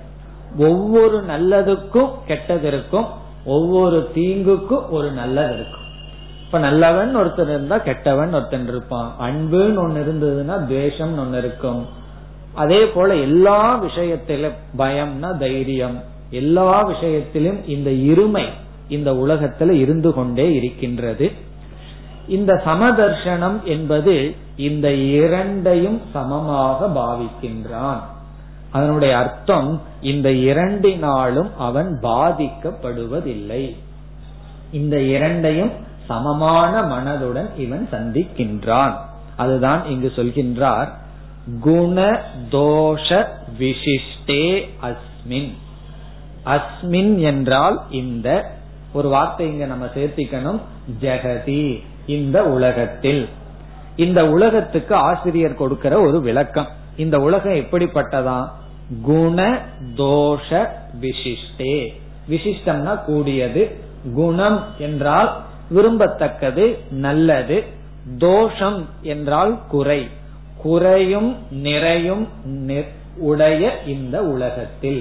ஒவ்வொரு நல்லதுக்கும் கெட்டது இருக்கும், ஒவ்வொரு தீங்குக்கும் ஒரு நல்லது இருக்கும். இப்ப நல்லவன் ஒருத்தர் இருந்தா கெட்டவன் ஒருத்தன் இருப்பான், அன்புன்னு ஒன்னு இருந்ததுன்னா துவேஷம் ஒன்னு இருக்கும். அதே போல எல்லா விஷயத்திலும் பயம்னா தைரியம், எல்லா விஷயத்திலும் இந்த இருமை இந்த உலகத்துல இருந்து கொண்டே இருக்கின்றது. இந்த சமதர்சனம் என்பது இந்த இரண்டையும் சமமாக பாவிக்கின்றான். அதனுடைய அர்த்தம் இந்த இரண்டினாலும் அவன் பாதிக்கப்படுவதில்லை. இந்த இரண்டையும் சமமான மனதுடன் இவன் சந்திக்கின்றான். அதுதான் இங்கு சொல்கின்றார் குண தோஷ விசிஷ்டே அஸ்மின். அஸ்மின் என்றால் இந்த ஒரு வார்த்தை இங்க நம்ம சேர்த்திக்கணும், ஜெகதி, இந்த உலகத்தில். இந்த உலகத்துக்கு ஆசிரியர் கொடுக்கிற ஒரு விளக்கம், இந்த உலகம் எப்படிப்பட்டதா? குண தோஷ விசிஷ்டே. விசிஷ்டம்னா கூடியது, குணம் என்றால் விரும்பத்தக்கது நல்லது, தோஷம் என்றால் குறை, குறையும் நிறையும் உடைய இந்த உலகத்தில்.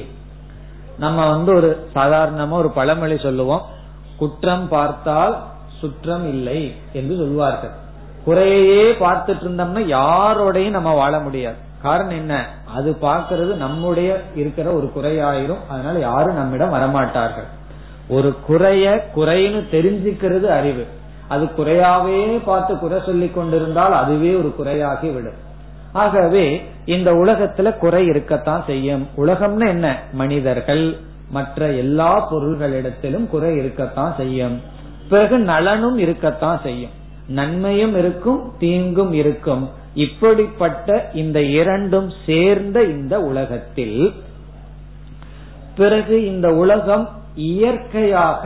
நம்ம ஒரு சாதாரணமா ஒரு பழமொழி சொல்லுவோம், குற்றம் பார்த்தால் சுற்றம் இல்லை என்று சொல்வார்கள். குறையே பார்த்துட்டு இருந்தோம்னா யாரோடையும் நம்ம வாழ முடியாது. காரணம் என்ன? அது பார்க்கறது நம்முடைய இருக்கிற ஒரு குறையாயிரும். அதனால யாரும் நம்மிடம் வரமாட்டார்கள். ஒரு குறைன்னு தெரிஞ்சுக்கிறது அறிவு. அது குறையாவே பார்த்து குறை சொல்லி கொண்டிருந்தால் அதுவே ஒரு குறையாகி விடும். ஆகவே இந்த உலகத்துல குறை இருக்கத்தான் செய்யும். உலகம்னு என்ன, மனிதர்கள் மற்ற எல்லா பொருள்களிடத்திலும் குறை இருக்கத்தான் செய்யும். பிறகு நலனும் இருக்கத்தான் செய்யும், நன்மையும் இருக்கும் தீங்கும் இருக்கும். இப்படிப்பட்ட இந்த இரண்டும் சேர்ந்த இந்த உலகத்தில், பிறகு இந்த உலகம் இயற்கையாக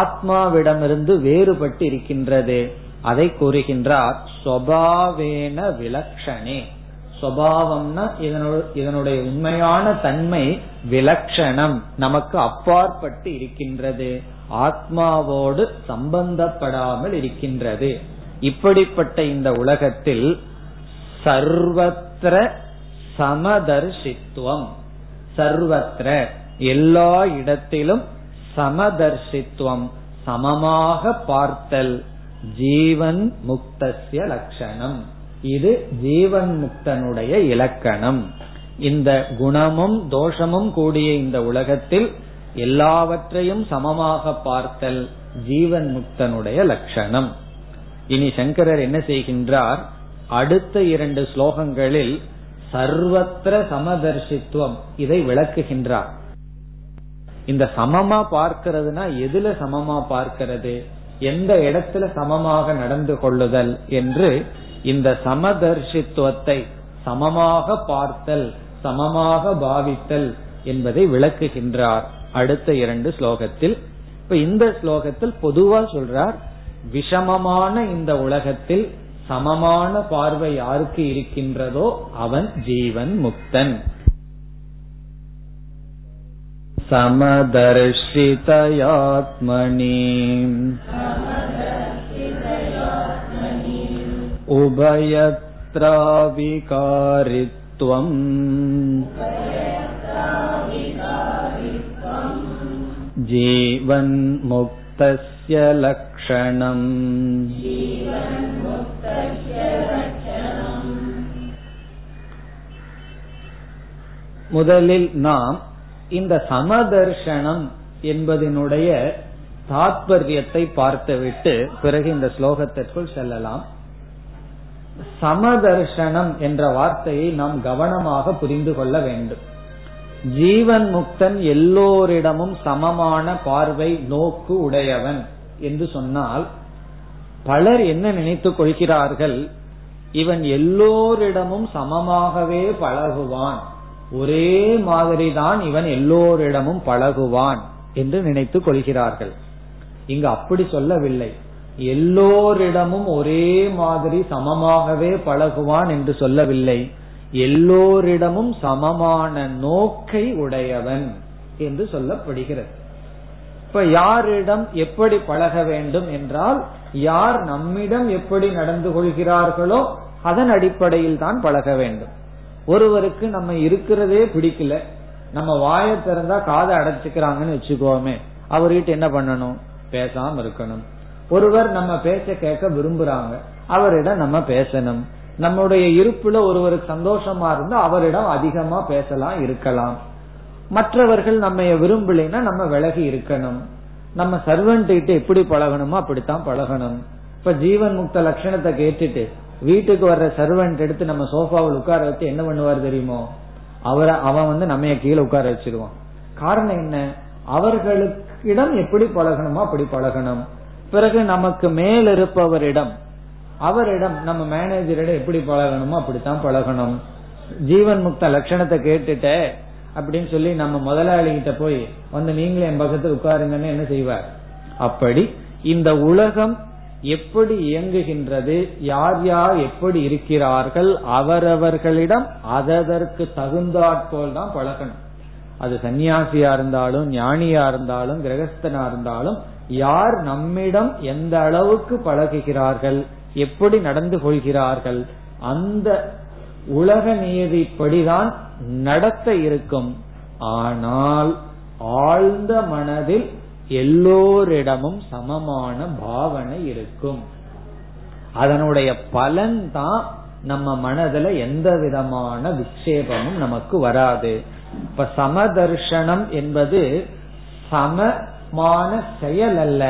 ஆத்மாவிடமிருந்து வேறுபட்டு இருக்கின்றது. அதை கூறுகின்றார், ஸ்வபாவேன விலக்ஷணே. ஸ்வபாவம்னா இதனுடைய உண்மையான தன்மை, விலக்ஷணம் நமக்கு அப்பாற்பட்டு இருக்கின்றது, ஆத்மாவோடு சம்பந்தப்படாமல் இருக்கின்றது. இப்படிப்பட்ட இந்த உலகத்தில் சர்வத்திர சமதர்ஷித்துவம், சர்வத்திர எல்லா இடத்திலும் சமதர்ஷித்துவம் சமமாக பார்த்தல் ஜீவன் முக்தஸ்ய லட்சணம். இது ஜீவன் முக்தனுடைய இலக்கணம். இந்த குணமும் தோஷமும் கூடிய இந்த உலகத்தில் எல்லாவற்றையும் சமமாக பார்த்தல் ஜீவன் முக்தனுடைய லட்சணம். இனி சங்கரர் என்ன செய்கின்றார், அடுத்த இரண்டு ஸ்லோகங்களில் சர்வத்திர சமதர்ஷித்துவம் இதை விளக்குகின்றார். இந்த சமமா பார்க்கிறதுனா எதுல சமமா பார்க்கிறது, எந்த இடத்துல சமமாக நடந்து கொள்ளுதல் என்று இந்த சமதர்ஷித்துவத்தை சமமாக பார்த்தல் சமமாக பாவித்தல் என்பதை விளக்குகின்றார் அடுத்த இரண்டு ஸ்லோகத்தில். இப்ப இந்த ஸ்லோகத்தில் பொதுவா சொல்றார், விஷமமான இந்த உலகத்தில் சமமான பார்வை யாருக்கு இருக்கின்றதோ அவன் ஜீவன் முக்தன். சமதர்ஷிதயாத்மனி உபயத்ராவிகாரித்வம் ஜீவன் முக்தஸ்ய லக்ஷணம். முதலில் நாம் இந்த சமதர்ஷனம் என்பதனுடைய தாற்பயத்தை பார்த்துவிட்டு பிறகு இந்த ஸ்லோகத்திற்குள் செல்லலாம். சமதர்ஷனம் என்ற வார்த்தையை நாம் கவனமாக புரிந்து கொள்ள வேண்டும். ஜீவன் முக்தன் எல்லோரிடமும் சமமான பார்வை நோக்கு உடையவன் என்று சொன்னால் பலர் என்ன நினைத்துக் கொள்கிறார்கள், இவன் எல்லோரிடமும் சமமாகவே பழகுவான், ஒரே மாதிரி தான் இவன் எல்லோரிடமும் பழகுவான் என்று நினைத்துக் கொள்கிறார்கள். இங்கு அப்படி சொல்லவில்லை. எல்லோரிடமும் ஒரே மாதிரி சமமாகவே பழகுவான் என்று சொல்லவில்லை, எல்லோரிடமும் சமமான நோக்கை உடையவன் என்று சொல்லப்படுகிறது. இப்ப யாரிடம் எப்படி பழக வேண்டும் என்றால், யார் நம்மிடம் எப்படி நடந்து கொள்கிறார்களோ அதன் அடிப்படையில் தான் பழக வேண்டும். ஒருவருக்கு நம்ம இருக்கிறதே பிடிக்கல, நம்ம வாய திறந்தா காதை அடைச்சுக்கிறாங்கன்னு வச்சுக்கோமே, அவர்கிட்ட என்ன பண்ணணும், பேசாம இருக்கணும். ஒருவர் நம்ம பேச கேட்க விரும்புறாங்க, அவரிடம் நம்ம பேசணும். நம்முடைய இருப்புல ஒருவருக்கு சந்தோஷமா இருந்தா அவரிடம் அதிகமா பேசலாம், இருக்கலாம். மற்றவர்கள் நம்ம விரும்பலைன்னா நம்ம விலகி இருக்கணும். நம்ம சர்வன்ட் கிட்ட எப்படி பழகணுமோ அப்படித்தான் பழகணும். இப்ப ஜீவன் முக்த லட்சணத்தை கேட்டுட்டு வீட்டுக்கு வர்ற சர்வன்ட் எடுத்து நம்ம சோஃபாவில் உட்கார வச்சு என்ன பண்ணுவார் தெரியுமோ, அவன் வந்து நம்ம கீழே உட்கார வச்சிருவான். காரணம் என்ன, அவர்களிடம் எப்படி பழகணுமோ அப்படி பழகணும். பிறகு நமக்கு மேல் இருப்பவரிடம், அவரிடம் நம்ம மேனேஜரிடம் எப்படி பழகணுமோ அப்படித்தான் பழகணும். ஜீவன் முக்த லட்சணத்தை கேட்டுட்ட அப்படின்னு சொல்லி நம்ம முதலாளிகிட்ட போய் வந்து நீங்களே என் பக்கத்துல உட்காருங்கன்னு என்ன செய்வார். அப்படி இந்த உலகம் எப்படி இயங்குகின்றது, யார் யார் எப்படி இருக்கிறார்கள், அவரவர்களிடம் அதற்கு தகுந்தாற்போல் தான் பழகணும். அது சன்னியாசியா இருந்தாலும் ஞானியா இருந்தாலும் கிரகஸ்தனா இருந்தாலும், யார் நம்மிடம் எந்த அளவுக்கு பழகுகிறார்கள் எப்படி நடந்து கொள்கிறார்கள் அந்த உலக நியதிப்படிதான் நடத்த இருக்கும். ஆனால் ஆழ்ந்த மனதில் எல்லோரிடமும் சமமான பாவனை இருக்கும். அதனுடைய பலன் தான் நம்ம மனதுல எந்த விதமான விக்ஷேபமும் நமக்கு வராது. இப்ப சமதர்ஷனம் என்பது சமமான செயல் அல்ல,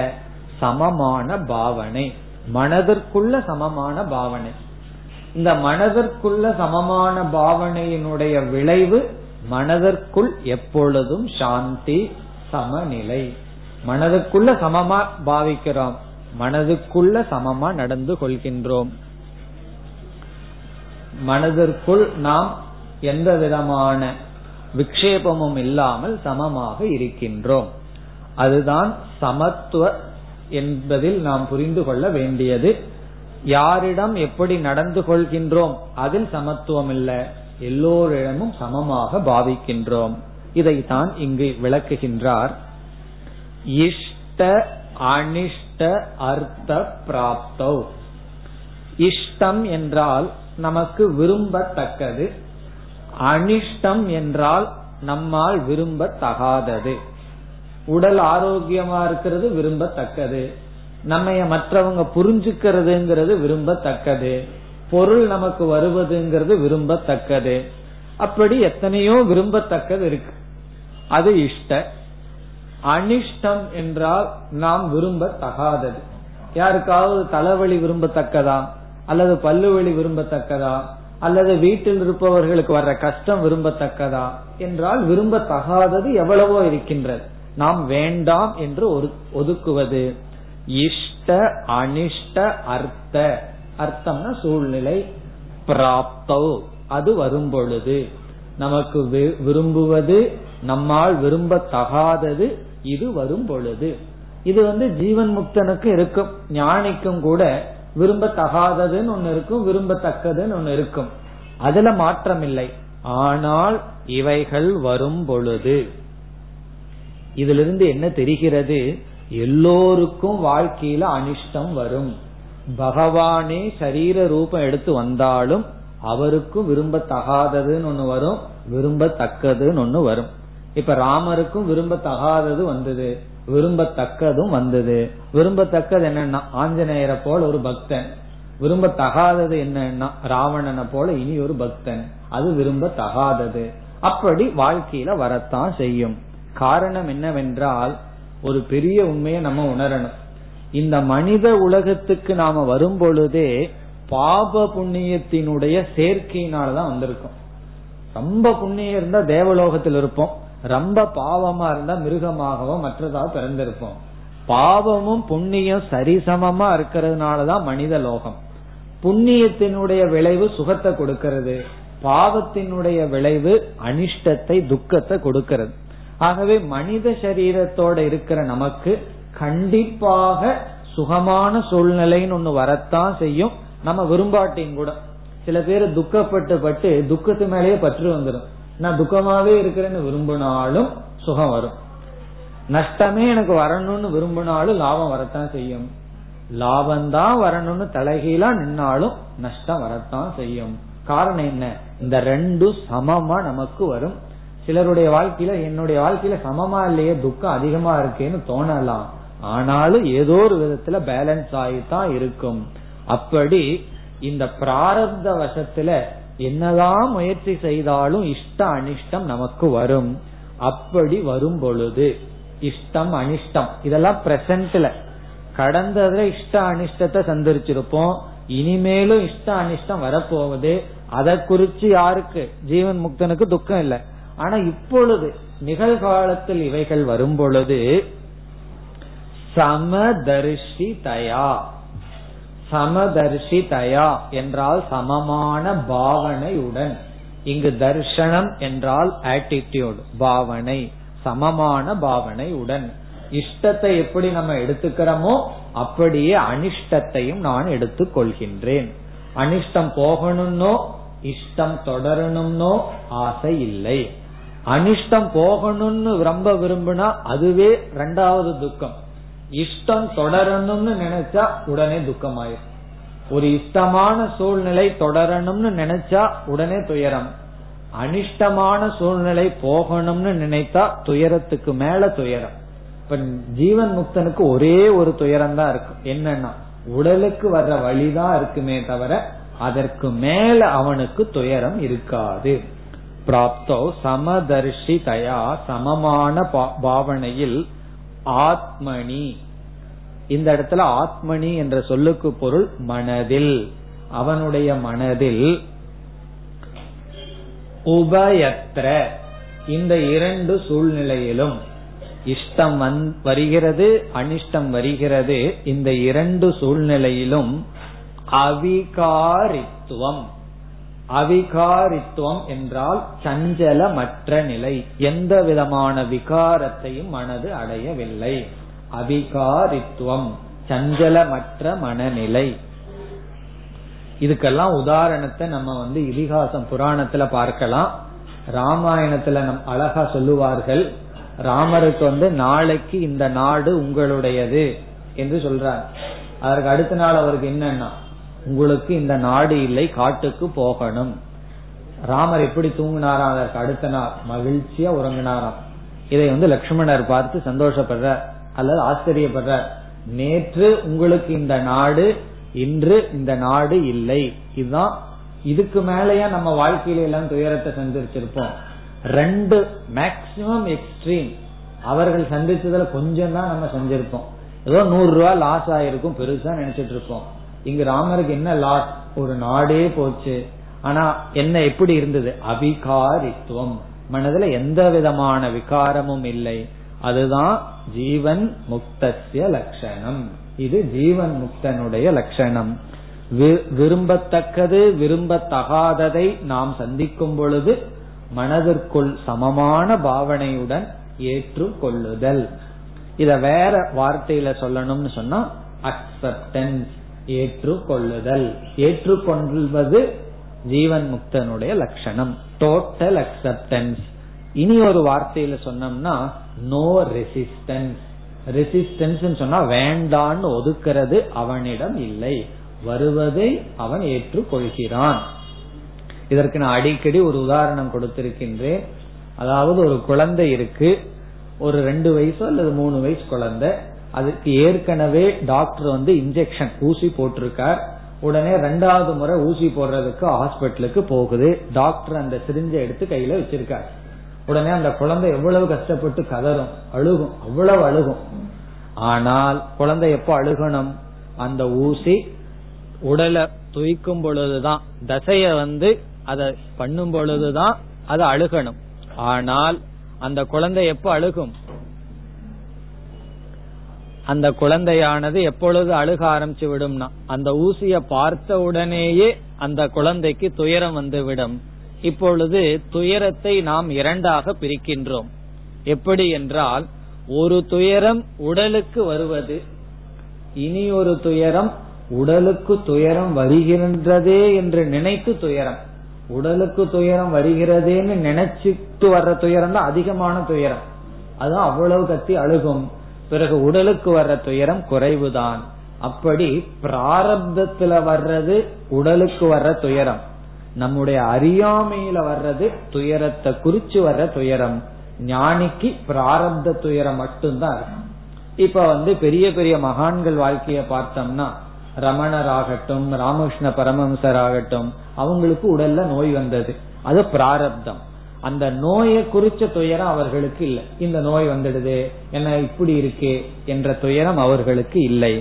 சமமான பாவனை. மனதிற்குள்ள சமமான பாவனை. இந்த மனதிற்குள்ள சமமான பாவனையினுடைய விளைவு மனதிற்குள் எப்பொழுதும் சாந்தி, சமநிலை. மனதுக்குள்ள சமமா பாவிக்கிறோம், மனதுக்குள்ள சமமா நடந்து கொள்கின்றோம். மனதிற்குள் நாம் எந்த விதமான விக்ஷேபமும் இல்லாமல் சமமாக இருக்கின்றோம். அதுதான் சமத்துவ என்பதில் நாம் புரிந்து கொள்ள வேண்டியது. யாரிடம் எப்படி நடந்து கொள்கின்றோம் அதில் சமத்துவம் இல்லை, எல்லோரிடமும் சமமாக பாவிக்கின்றோம். இதைத்தான் இங்கு விளக்குகின்றார். இஷ்ட அனிஷ்ட அர்த்த பிராப்தோ. இஷ்டம் என்றால் நமக்கு விரும்பத்தக்கது, அனிஷ்டம் என்றால் நம்மால் விரும்பத்தகாதது. உடல் ஆரோக்கியமா இருக்கிறது விரும்பத்தக்கது, நம்ம மற்றவங்க புரிஞ்சுக்கிறதுங்கிறது விரும்பத்தக்கது, பொருள் நமக்கு வருவதுங்கிறது விரும்பத்தக்கது. அப்படி எத்தனையோ விரும்பத்தக்கது இருக்கு, அது இஷ்ட. அனிஷ்டம் என்றால் நாம் விரும்பத்தகாதது. யாருக்காவது தலைவலி விரும்பத்தக்கதா, அல்லது பல்லுவலி விரும்பத்தக்கதா, அல்லது வீட்டில் இருப்பவர்களுக்கு வர்ற கஷ்டம் விரும்பத்தக்கதா என்றால் விரும்பத்தகாதது எவ்வளவோ இருக்கின்றது. நாம் வேண்டாம் என்று ஒதுக்குவது இஷ்ட அனிஷ்ட அர்த்த. அர்த்தம்னா சூழ்நிலை. பிராப்தோ அது வரும் பொழுது நமக்கு விரும்புவது, நம்மால் விரும்பத்தகாதது இது வரும் பொழுது. இது ஜீவன் முக்தனுக்கு இருக்கும், ஞானிக்கும் கூட விரும்பத்தகாததுன்னு ஒன்னு இருக்கும், விரும்பத்தக்கதுன்னு ஒன்னு இருக்கும், அதுல மாற்றம் இல்லை. ஆனால் இவைகள் வரும் பொழுது இதிலிருந்து என்ன தெரிகிறது? எல்லோருக்கும் வாழ்க்கையில அனிஷ்டம் வரும். பகவானே சரீர ரூபம் எடுத்து வந்தாலும் அவருக்கும் விரும்பத்தகாததுன்னு ஒண்ணு வரும், விரும்பத்தக்கதுன்னு ஒண்ணு வரும். இப்ப ராமருக்கும் விரும்பத்தகாதது வந்தது, விரும்பத்தக்கதும் வந்தது. விரும்பத்தக்கது என்னன்னா ஆஞ்சநேயரை போல ஒரு பக்தன், விரும்பத்தகாதது என்னன்னா ராவணனை போல இனி ஒரு பக்தன், அது விரும்பத்தகாதது. அப்படி வாழ்க்கையில வரத்தான் செய்யும். காரணம் என்னவென்றால், ஒரு பெரிய உண்மையை நம்ம உணரணும். இந்த மனித உலகத்துக்கு நாம வரும் பொழுதே பாப புண்ணியத்தினுடைய சேர்க்கையினாலதான் வந்திருக்கோம். ரொம்ப புண்ணியம் இருந்தா தேவலோகத்தில் இருப்போம், ரொம்ப பாவமா இருந்தா மிருகமாகவோ மற்றதாக பிறந்திருப்போம். பாவமும் புண்ணியம் சரிசமமா இருக்கிறதுனாலதான் மனித லோகம். புண்ணியத்தினுடைய விளைவு சுகத்தை கொடுக்கிறது, பாவத்தினுடைய விளைவு அனிஷ்டத்தை, துக்கத்தை கொடுக்கிறது. ஆகவே மனித சரீரத்தோட இருக்கிற நமக்கு கண்டிப்பாக சுகமான சூழ்நிலைன்னு ஒண்ணு வரத்தான் செய்யும். நம்ம விரும்பாட்டின் கூட சில பேர் துக்கப்பட்டு பட்டு துக்கத்து மேலேயே பற்று வந்துடும். நான் துக்கமாவே இருக்கிறேன்னு விரும்பினாலும் சுகம் வரும், நஷ்டமே எனக்கு வரணும்னு விரும்பினாலும் லாபம் வரத்தான் செய்யும், லாபம்தான் வரணும்னு தலைகீழா நின்னாலும் நஷ்டம் வரத்தான் செய்யும். காரணம் என்ன? இந்த ரெண்டும் சமமா நமக்கு வரும். சிலருடைய வாழ்க்கையில என்னுடைய வாழ்க்கையில சமமா இல்லையே, துக்கம் அதிகமா இருக்கேன்னு தோணலாம், ஆனாலும் ஏதோ ஒரு விதத்துல பேலன்ஸ் ஆகித்தான் இருக்கும். அப்படி இந்த பிராரப்த வசத்துல என்னதான் முயற்சி செய்தாலும் இஷ்ட அனிஷ்டம் நமக்கு வரும். அப்படி வரும் பொழுது இஷ்டம் அனிஷ்டம் இதெல்லாம் பிரசன்ட்ல, கடந்ததுல இஷ்ட அனிஷ்டத்தை சந்திச்சிருப்போம், இனிமேலும் இஷ்ட அனிஷ்டம் வரப்போகுது. அதை குறிச்சு யாருக்கு? ஜீவன் முக்தனுக்கு துக்கம் இல்லை. ஆனா இப்பொழுது நிகழ்காலத்தில் இவைகள் வரும் பொழுது சமதர்ஷிதயா. சமதர்ஷிதயா என்றால் சமமான பாவனையுடன். இங்கு தர்ஷனம் என்றால் ஆட்டிடியூட், பாவனை. சமமான பாவனையுடன் இஷ்டத்தை எப்படி நம்ம எடுத்துக்கிறோமோ அப்படியே அனிஷ்டத்தையும் நான் எடுத்துக் கொள்கின்றேன். அனிஷ்டம் போகணும்னோ இஷ்டம் தொடரணும்னோ ஆசை இல்லை. அனிஷ்டம் போகணும்னு ரொம்ப விரும்பினா அதுவே ரெண்டாவது துக்கம், இஷ்டம் தொடரணும்னு நினைச்சா உடனே துக்கமாயிரும். ஒரு இஷ்டமான சூழ்நிலை தொடரணும்னு நினைச்சா உடனே துயரம், அனிஷ்டமான சூழ்நிலை போகணும்னு நினைத்தா துயரத்துக்கு மேல துயரம். இப்ப ஜீவன் முக்தனுக்கு ஒரே ஒரு துயரம் தான் இருக்கும், என்னன்னா உடலுக்கு வர்ற வழிதான் இருக்குமே தவிர அதற்கு மேல அவனுக்கு துயரம் இருக்காது. பிராப்தோ சமதர்ஷிதயா, சமமான பாவனையில் ஆத்மனி. இந்த இடத்துல ஆத்மனி என்ற சொல்லுக்கு பொருள் மனதில், அவனுடைய மனதில். உபயத்ர, இந்த இரண்டு சூழ்நிலையிலும், இஷ்டம் வருகிறது அனிஷ்டம் வருகிறது, இந்த இரண்டு சூழ்நிலையிலும் அவிகாரித்துவம். அவிகாரித்துவம் என்றால் சஞ்சலமற்ற நிலை, எந்த விதமான விகாரத்தையும் மனது அடையவில்லை. அவிகாரித்துவம், சஞ்சலமற்ற மனநிலை. இதுக்கெல்லாம் உதாரணத்தை நம்ம இதிகாசம் புராணத்துல பார்க்கலாம். ராமாயணத்துல நம் அழகா சொல்லுவார்கள், ராமருக்கு நாளைக்கு இந்த நாடு உங்களுடையது என்று சொல்றார். அதற்கு அடுத்த நாள் அவருக்கு என்னன்னா, உங்களுக்கு இந்த நாடு இல்லை, காட்டுக்கு போகணும். ராமர் எப்படி தூங்கினாராம், அதற்கு அடுத்த நாள் மகிழ்ச்சியா உறங்கினாராம். இதை லட்சுமணர் பார்த்து சந்தோஷப்படுறார் அல்லது ஆச்சரியப்படுறார். நேற்று உங்களுக்கு இந்த நாடு, இன்று இந்த நாடு இல்லை. இதுதான், இதுக்கு மேலயா நம்ம வாழ்க்கையில எல்லாம் துயரத்தை சந்திச்சிருப்போம். ரெண்டு மேக்சிமம் எக்ஸ்ட்ரீம் அவர்கள் சந்திச்சதுல கொஞ்சம் தான் நம்ம சந்திருப்போம். ஏதோ 100 ரூபாய் லாஸ் ஆயிருக்கும், பெருசா நினைச்சிட்டு இருப்போம். இங்கு ராமருக்கு என்ன லாஸ், ஒரு நாடே போச்சு. ஆனா என்ன எப்படி இருந்தது, அவிகாரித்துவம், மனதுல எந்த விதமான விகாரமும் இல்லை. அதுதான் ஜீவன் முக்தஸ்ய லட்சணம். இது ஜீவன் முக்தனுடைய லட்சணம். விரும்பத்தக்கது விரும்பத்தகாததை நாம் சந்திக்கும் பொழுது மனதிற்குள் சமமான பாவனையுடன் ஏற்றுக்கொள்ளுதல். இத வேற வார்த்தையில சொல்லணும்னு சொன்னா அக்செப்டன்ஸ், ஏற்றுக்கொள்ளுதல். ஏற்றுக்கொள்வது ஜீவன் முக்தனுடைய லட்சணம், டோட்டல் அக்செப்டன்ஸ். இனி ஒரு வார்த்தையில சொன்னோம்னா நோ ரெசிஸ்டன்ஸ். ரெசிஸ்டன்ஸ் சொன்னா வேண்டான்னு ஒதுக்கிறது அவனிடம் இல்லை, வருவதை அவன் ஏற்றுக்கொள்கிறான். இதற்கு நான் அடிக்கடி ஒரு உதாரணம் கொடுத்திருக்கின்றேன். அதாவது ஒரு குழந்தை இருக்கு, ஒரு 2 வயசு அல்லது 3 வயசு குழந்தை. அதுக்கு ஏற்கனவே டாக்டர் இன்ஜெக்ஷன் ஊசி போட்டிருக்கார். உடனே 2வது முறை ஊசி போடுறதுக்கு ஹாஸ்பிட்டலுக்கு போகுது. டாக்டர் அந்த சிரிஞ்சை எடுத்து கையில வச்சிருக்காரு. உடனே அந்த குழந்தை எவ்வளவு கஷ்டப்பட்டு கதறும், அழுகும், அவ்வளவு அழுகும். ஆனால் குழந்தை எப்ப அழுகணும், அந்த ஊசி உடலை துய்க்கும் பொழுதுதான், தசைய அதை பண்ணும் பொழுதுதான் அதை அழுகணும். ஆனால் அந்த குழந்தை எப்ப அழுகும், அந்த குழந்தையானது எப்பொழுது அழுக ஆரம்பிச்சு விடும்னா, அந்த ஊசிய பார்த்த உடனேயே அந்த குழந்தைக்கு துயரம் வந்துவிடும். இப்பொழுது துயரத்தை நாம் 2ஆக பிரிக்கின்றோம். எப்படி என்றால், ஒரு துயரம் உடலுக்கு வருவது, இனி ஒரு துயரம் உடலுக்கு துயரம் வருகின்றதே என்று நினைத்து துயரம். உடலுக்கு துயரம் வருகிறதேன்னு நினைச்சிட்டு வர்ற துயரம் தான் அதிகமான துயரம், அதுதான் அவ்வளவு கத்தி அழுகும். பிறகு உடலுக்கு வர்ற துயரம் குறைவுதான். அப்படி பிராரப்தத்துல வர்றது உடலுக்கு வர்ற துயரம், நம்முடைய அறியாமையில வர்றது துயரத்தை குறிச்சு வர்ற துயரம். ஞானிக்கு பிராரப்த துயரம் மட்டும்தான் இருக்கும். இப்ப பெரிய பெரிய மகான்கள் வாழ்க்கைய பார்த்தோம்னா, ரமணர் ஆகட்டும், ராமகிருஷ்ண பரமஹம்சர் ஆகட்டும், அவங்களுக்கு உடல்ல நோய் வந்தது, அது பிராரப்தம். அந்த நோயை குறிச்ச துயரம் அவர்களுக்கு இல்லை. இந்த நோய் வந்துடுது, என்ன இப்படி இருக்கே என்ற துயரம் அவர்களுக்கு இல்லை.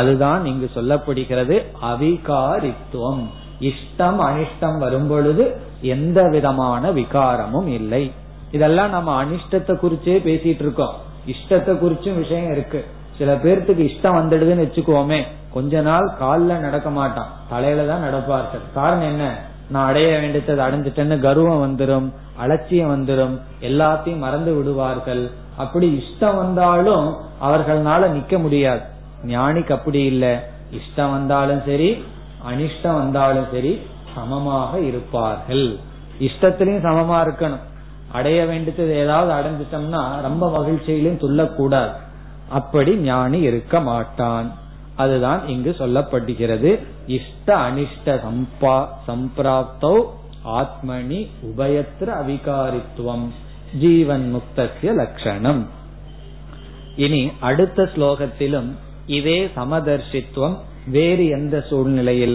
அதுதான் இங்கு சொல்லப்படுகிறது அவிகாரித்துவம். இஷ்டம் அனிஷ்டம் வரும்பொழுது எந்த விதமான விகாரமும் இல்லை. இதெல்லாம் நம்ம அனிஷ்டத்தை குறிச்சே பேசிட்டு இருக்கோம், இஷ்டத்தை குறிச்சும் விஷயம் இருக்கு. சில பேர்த்துக்கு இஷ்டம் வந்துடுதுன்னு வச்சுக்கோமே, கொஞ்ச நாள் காலில் நடக்க மாட்டான், தலையில தான் நடப்பார்கள். காரணம் என்ன, நான் அடைய வேண்டியது அடைஞ்சிட்டேன்னு கர்வம் வந்துடும், அலட்சியம் வந்துடும், எல்லாத்தையும் மறந்து விடுவார்கள். அப்படி இஷ்டம் வந்தாலும் அவர்களால நிக்க முடியாது. ஞானிக்கு அப்படி இல்லை, இஷ்டம் வந்தாலும் சரி அனிஷ்டம் வந்தாலும் சரி சமமாக இருப்பார்கள். இஷ்டத்திலையும் சமமா இருக்கணும். அடைய வேண்டியது ஏதாவது அடைஞ்சிட்டோம்னா ரொம்ப மகிழ்ச்சியிலும் துள்ளக்கூடாது. அப்படி ஞானி இருக்க மாட்டான். அதுதான் இங்கு சொல்லப்படுகிறது. இஷ்ட அனிஷ்ட சம்பிராப்தௌ ஆத்மனி உபயத்ர அவிகாரித்துவம் ஜீவன் முக்தஸ்ய லட்சணம். இனி அடுத்த ஸ்லோகத்திலும் இதே சமதர்ஷித்துவம் வேறு எந்த சூழ்நிலையில்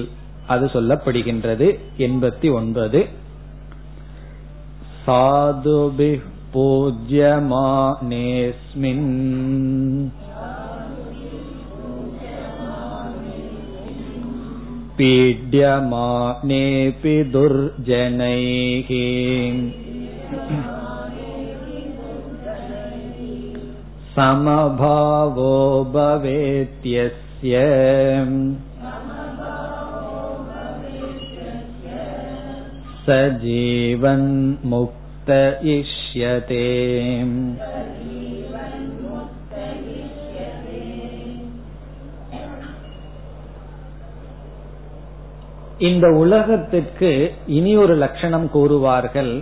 அது சொல்லப்படுகின்றது. 89 சாதுபிஹ் பூஜ்யமானேஸ்மின் பீட்யமானேபி துர்ஜனைஹ சமபாவோ பவேத்யஸ்ய சஜீவன் முக்த இஷ்யதே. இந்த உலகத்திற்கு இனி ஒரு லட்சணம் கூறுவார்கள்,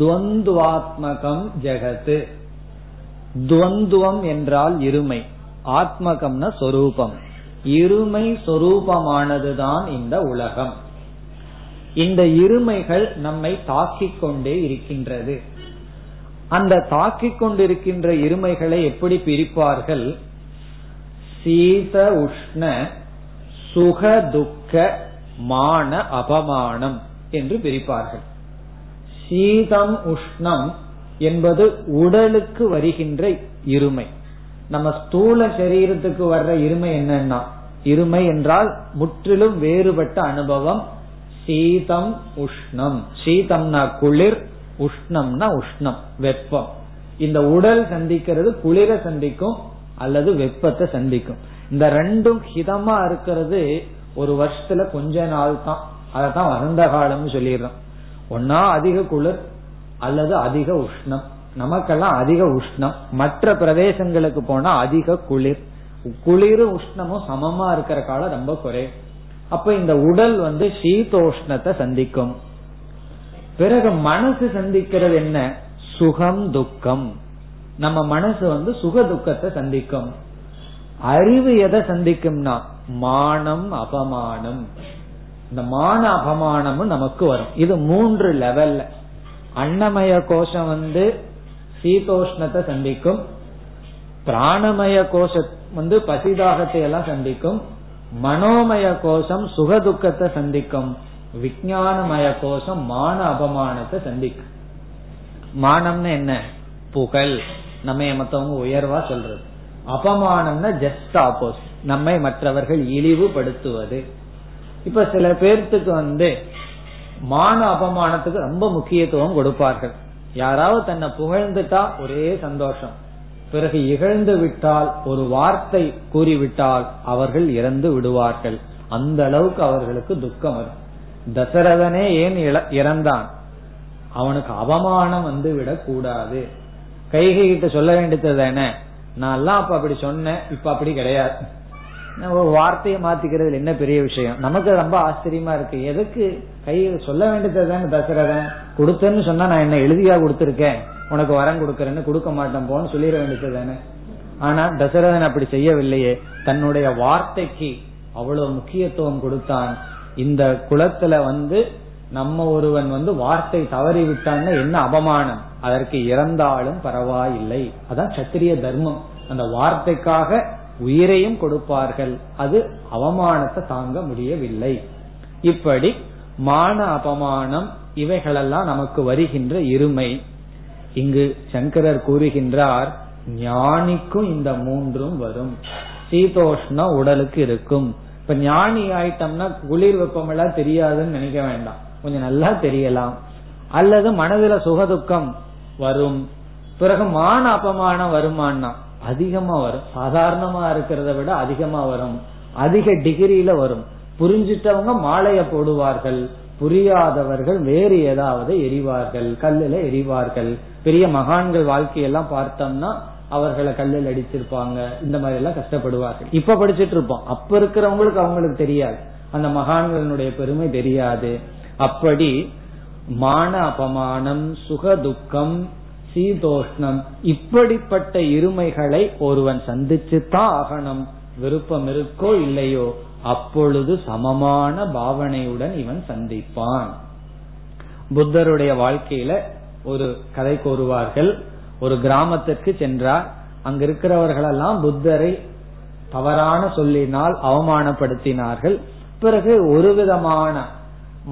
துவந்துவாத்மகம் ஜெகத்து. துவந்துவம் என்றால் இருமை, ஆத்மகம்னா சொரூபம். இருமை சொரூபமானதுதான் இந்த உலகம். இந்த இருமைகள் நம்மை தாக்கிக் கொண்டே இருக்கின்றது. அந்த தாக்கிக் கொண்டிருக்கின்ற இருமைகளை எப்படி பிரிப்பார்கள்? சீத உஷ்ண சுக துக்க மான அபமானம் என்று பிரிப்பார்கள். சீதம் உஷ்ணம் என்பது உடலுக்கு வருகின்ற இருமை. நம்ம ஸ்தூல சரீரத்துக்கு வர்ற இருமை என்னன்னா, இருமை என்றால் முற்றிலும் வேறுபட்ட அனுபவம். சீதம் உஷ்ணம், சீதம்னா குளிர், உஷ்ணம்னா உஷ்ணம் வெப்பம். இந்த உடல் சந்திக்கிறது குளிர சந்திக்கும் அல்லது வெப்பத்தை சந்திக்கும். இந்த ரெண்டும் ஹிதமா இருக்கிறது ஒரு வருஷத்துல கொஞ்ச நாள் தான், அதான் வசந்த காலம் சொல்லிடுறோம். ஒன்னா அதிக குளிர் அல்லது அதிக உஷ்ணம். நமக்கெல்லாம் அதிக உஷ்ணம், மற்ற பிரதேசங்களுக்கு போனா அதிக குளிர். குளிரும் உஷ்ணமும் சமமா இருக்கிற காலம் ரொம்ப குறை. அப்ப இந்த உடல் சீதோஷ்ணத்தை சந்திக்கும். பிறகு மனசு சந்திக்கிறது என்ன? சுகம் துக்கம். நம்ம மனசு சுக துக்கத்தை சந்திக்கும். அறிவு எதை சந்திக்கும்னா மானம் அபமானம். இந்த மான அபமானமும் நமக்கு வரும். இது மூன்று லெவல்ல. அன்னமய கோஷம் சீதோஷ்ணத்தை சந்திக்கும், பிராணமய கோஷம் பசிதாகத்தை எல்லாம் சந்திக்கும், மனோமய கோஷம் சுகதுக்கத்தை சந்திக்கும், விஞ்ஞானமய கோஷம் மான அபமானத்தை சந்திக்கும். மானம்னு என்ன? புகழ், நம்ம மத்தவங்க உயர்வா சொல்றது. அபமானம்னா ஜஸ்ட் ஆப்போசிட், நம்மை மற்றவர்கள் இழிவுபடுத்துவது. இப்ப சில பேர்த்துக்கு மான அபமானத்துக்கு ரொம்ப முக்கியத்துவம் கொடுப்பார்கள். யாராவது தன்னை புகழ்ந்துட்டா ஒரே சந்தோஷம், பிறகு இகழ்ந்து விட்டால், ஒரு வார்த்தை கூறிவிட்டால் அவர்கள் இறந்து விடுவார்கள். அந்த அளவுக்கு அவர்களுக்கு துக்கம் வரும். தசரதனே ஏன் இறந்தான்? அவனுக்கு அவமானம் விடக் கூடாது. கைகை கிட்ட சொல்ல வேண்டியது என்ன? நான் எல்லாம் அப்ப அப்படி சொன்னேன், இப்ப அப்படி கிடையாது. வார்த்தையை மாத்திக்கிறது என்ன பெரிய விஷயம்? நமக்கு ரொம்ப ஆச்சரியமா இருக்கு. எதுக்கு கையில சொல்ல வேண்டியதுதானே? தசரதன் கொடுத்தேன்னு சொன்னா நான் என்ன எழுதியா கொடுத்திருக்கேன், உனக்கு வரம் கொடுக்கறேன்னு கொடுக்க மாட்டேன் போன்னு சொல்லிட வேண்டியதுதானே. ஆனா தசரதன் அப்படி செய்யவில்லையே, தன்னுடைய வார்த்தைக்கு அவ்வளவு முக்கியத்துவம் கொடுத்தான். இந்த குலத்துல நம்ம ஒருவன் வார்த்தை தவறி விட்டான்னு என்ன அபமானம், அதற்கு இறந்தாலும் பரவாயில்லை. அதான் சத்திரிய தர்மம். அந்த வார்த்தைக்காக உயிரையும் கொடுப்பார்கள், அது அவமானத்தை தாங்க முடியவில்லை. இப்படி மான அபமானம் இவைகளெல்லாம் நமக்கு வருகின்ற இருமை. இங்கு சங்கரர் கூறுகின்றார், ஞானிக்கும் இந்த மூன்றும் வரும். சீதோஷ்ணம் உடலுக்கு இருக்கும். இப்ப ஞானி ஆயிட்டம்னா குளிர் வெப்பம் எல்லாம் தெரியாதுன்னு நினைக்க வேண்டாம், கொஞ்சம் நல்லா தெரியலாம். அல்லது மனதுல சுகதுக்கம் வரும். பிறகு மான அபமானம் வருமானா அதிகமா வரும். சாதாரணமா இருக்கிறத விட அதிகமா வரும், அதிக டிகிரியில வரும். புரிஞ்சிட்டவங்க மாலைய போடுவார்கள், புரியாதவர்கள் வேறு ஏதாவது எரிவார்கள், கல்லுல எரிவார்கள். பெரிய மகான்கள் வாழ்க்கையெல்லாம் பார்த்தோம்னா அவர்களை கல்லில் அடிச்சிருப்பாங்க, இந்த மாதிரி எல்லாம் கஷ்டப்படுவார்கள். இப்ப படிச்சுட்டு இருப்போம், அப்ப இருக்கிறவங்களுக்கு அவங்களுக்கு தெரியாது, அந்த மகான்களுடைய பெருமை தெரியாது. அப்படி மான அபமானம், சுகதுக்கம், சீதோஷ்ணம், இப்படிப்பட்ட இருமைகளை ஒருவன் சந்திச்சுதான் ஆகணும். விருப்பம் இருக்கோ இல்லையோ, அப்பொழுது சமமான பாவனையுடன் இவன் சந்திப்பான். புத்தருடைய வாழ்க்கையில ஒரு கதை கூறுவார்கள். ஒரு கிராமத்திற்கு சென்றார். அங்க இருக்கிறவர்களெல்லாம் புத்தரை தவறான சொல்லினால் அவமானப்படுத்தினார்கள். பிறகு ஒரு விதமான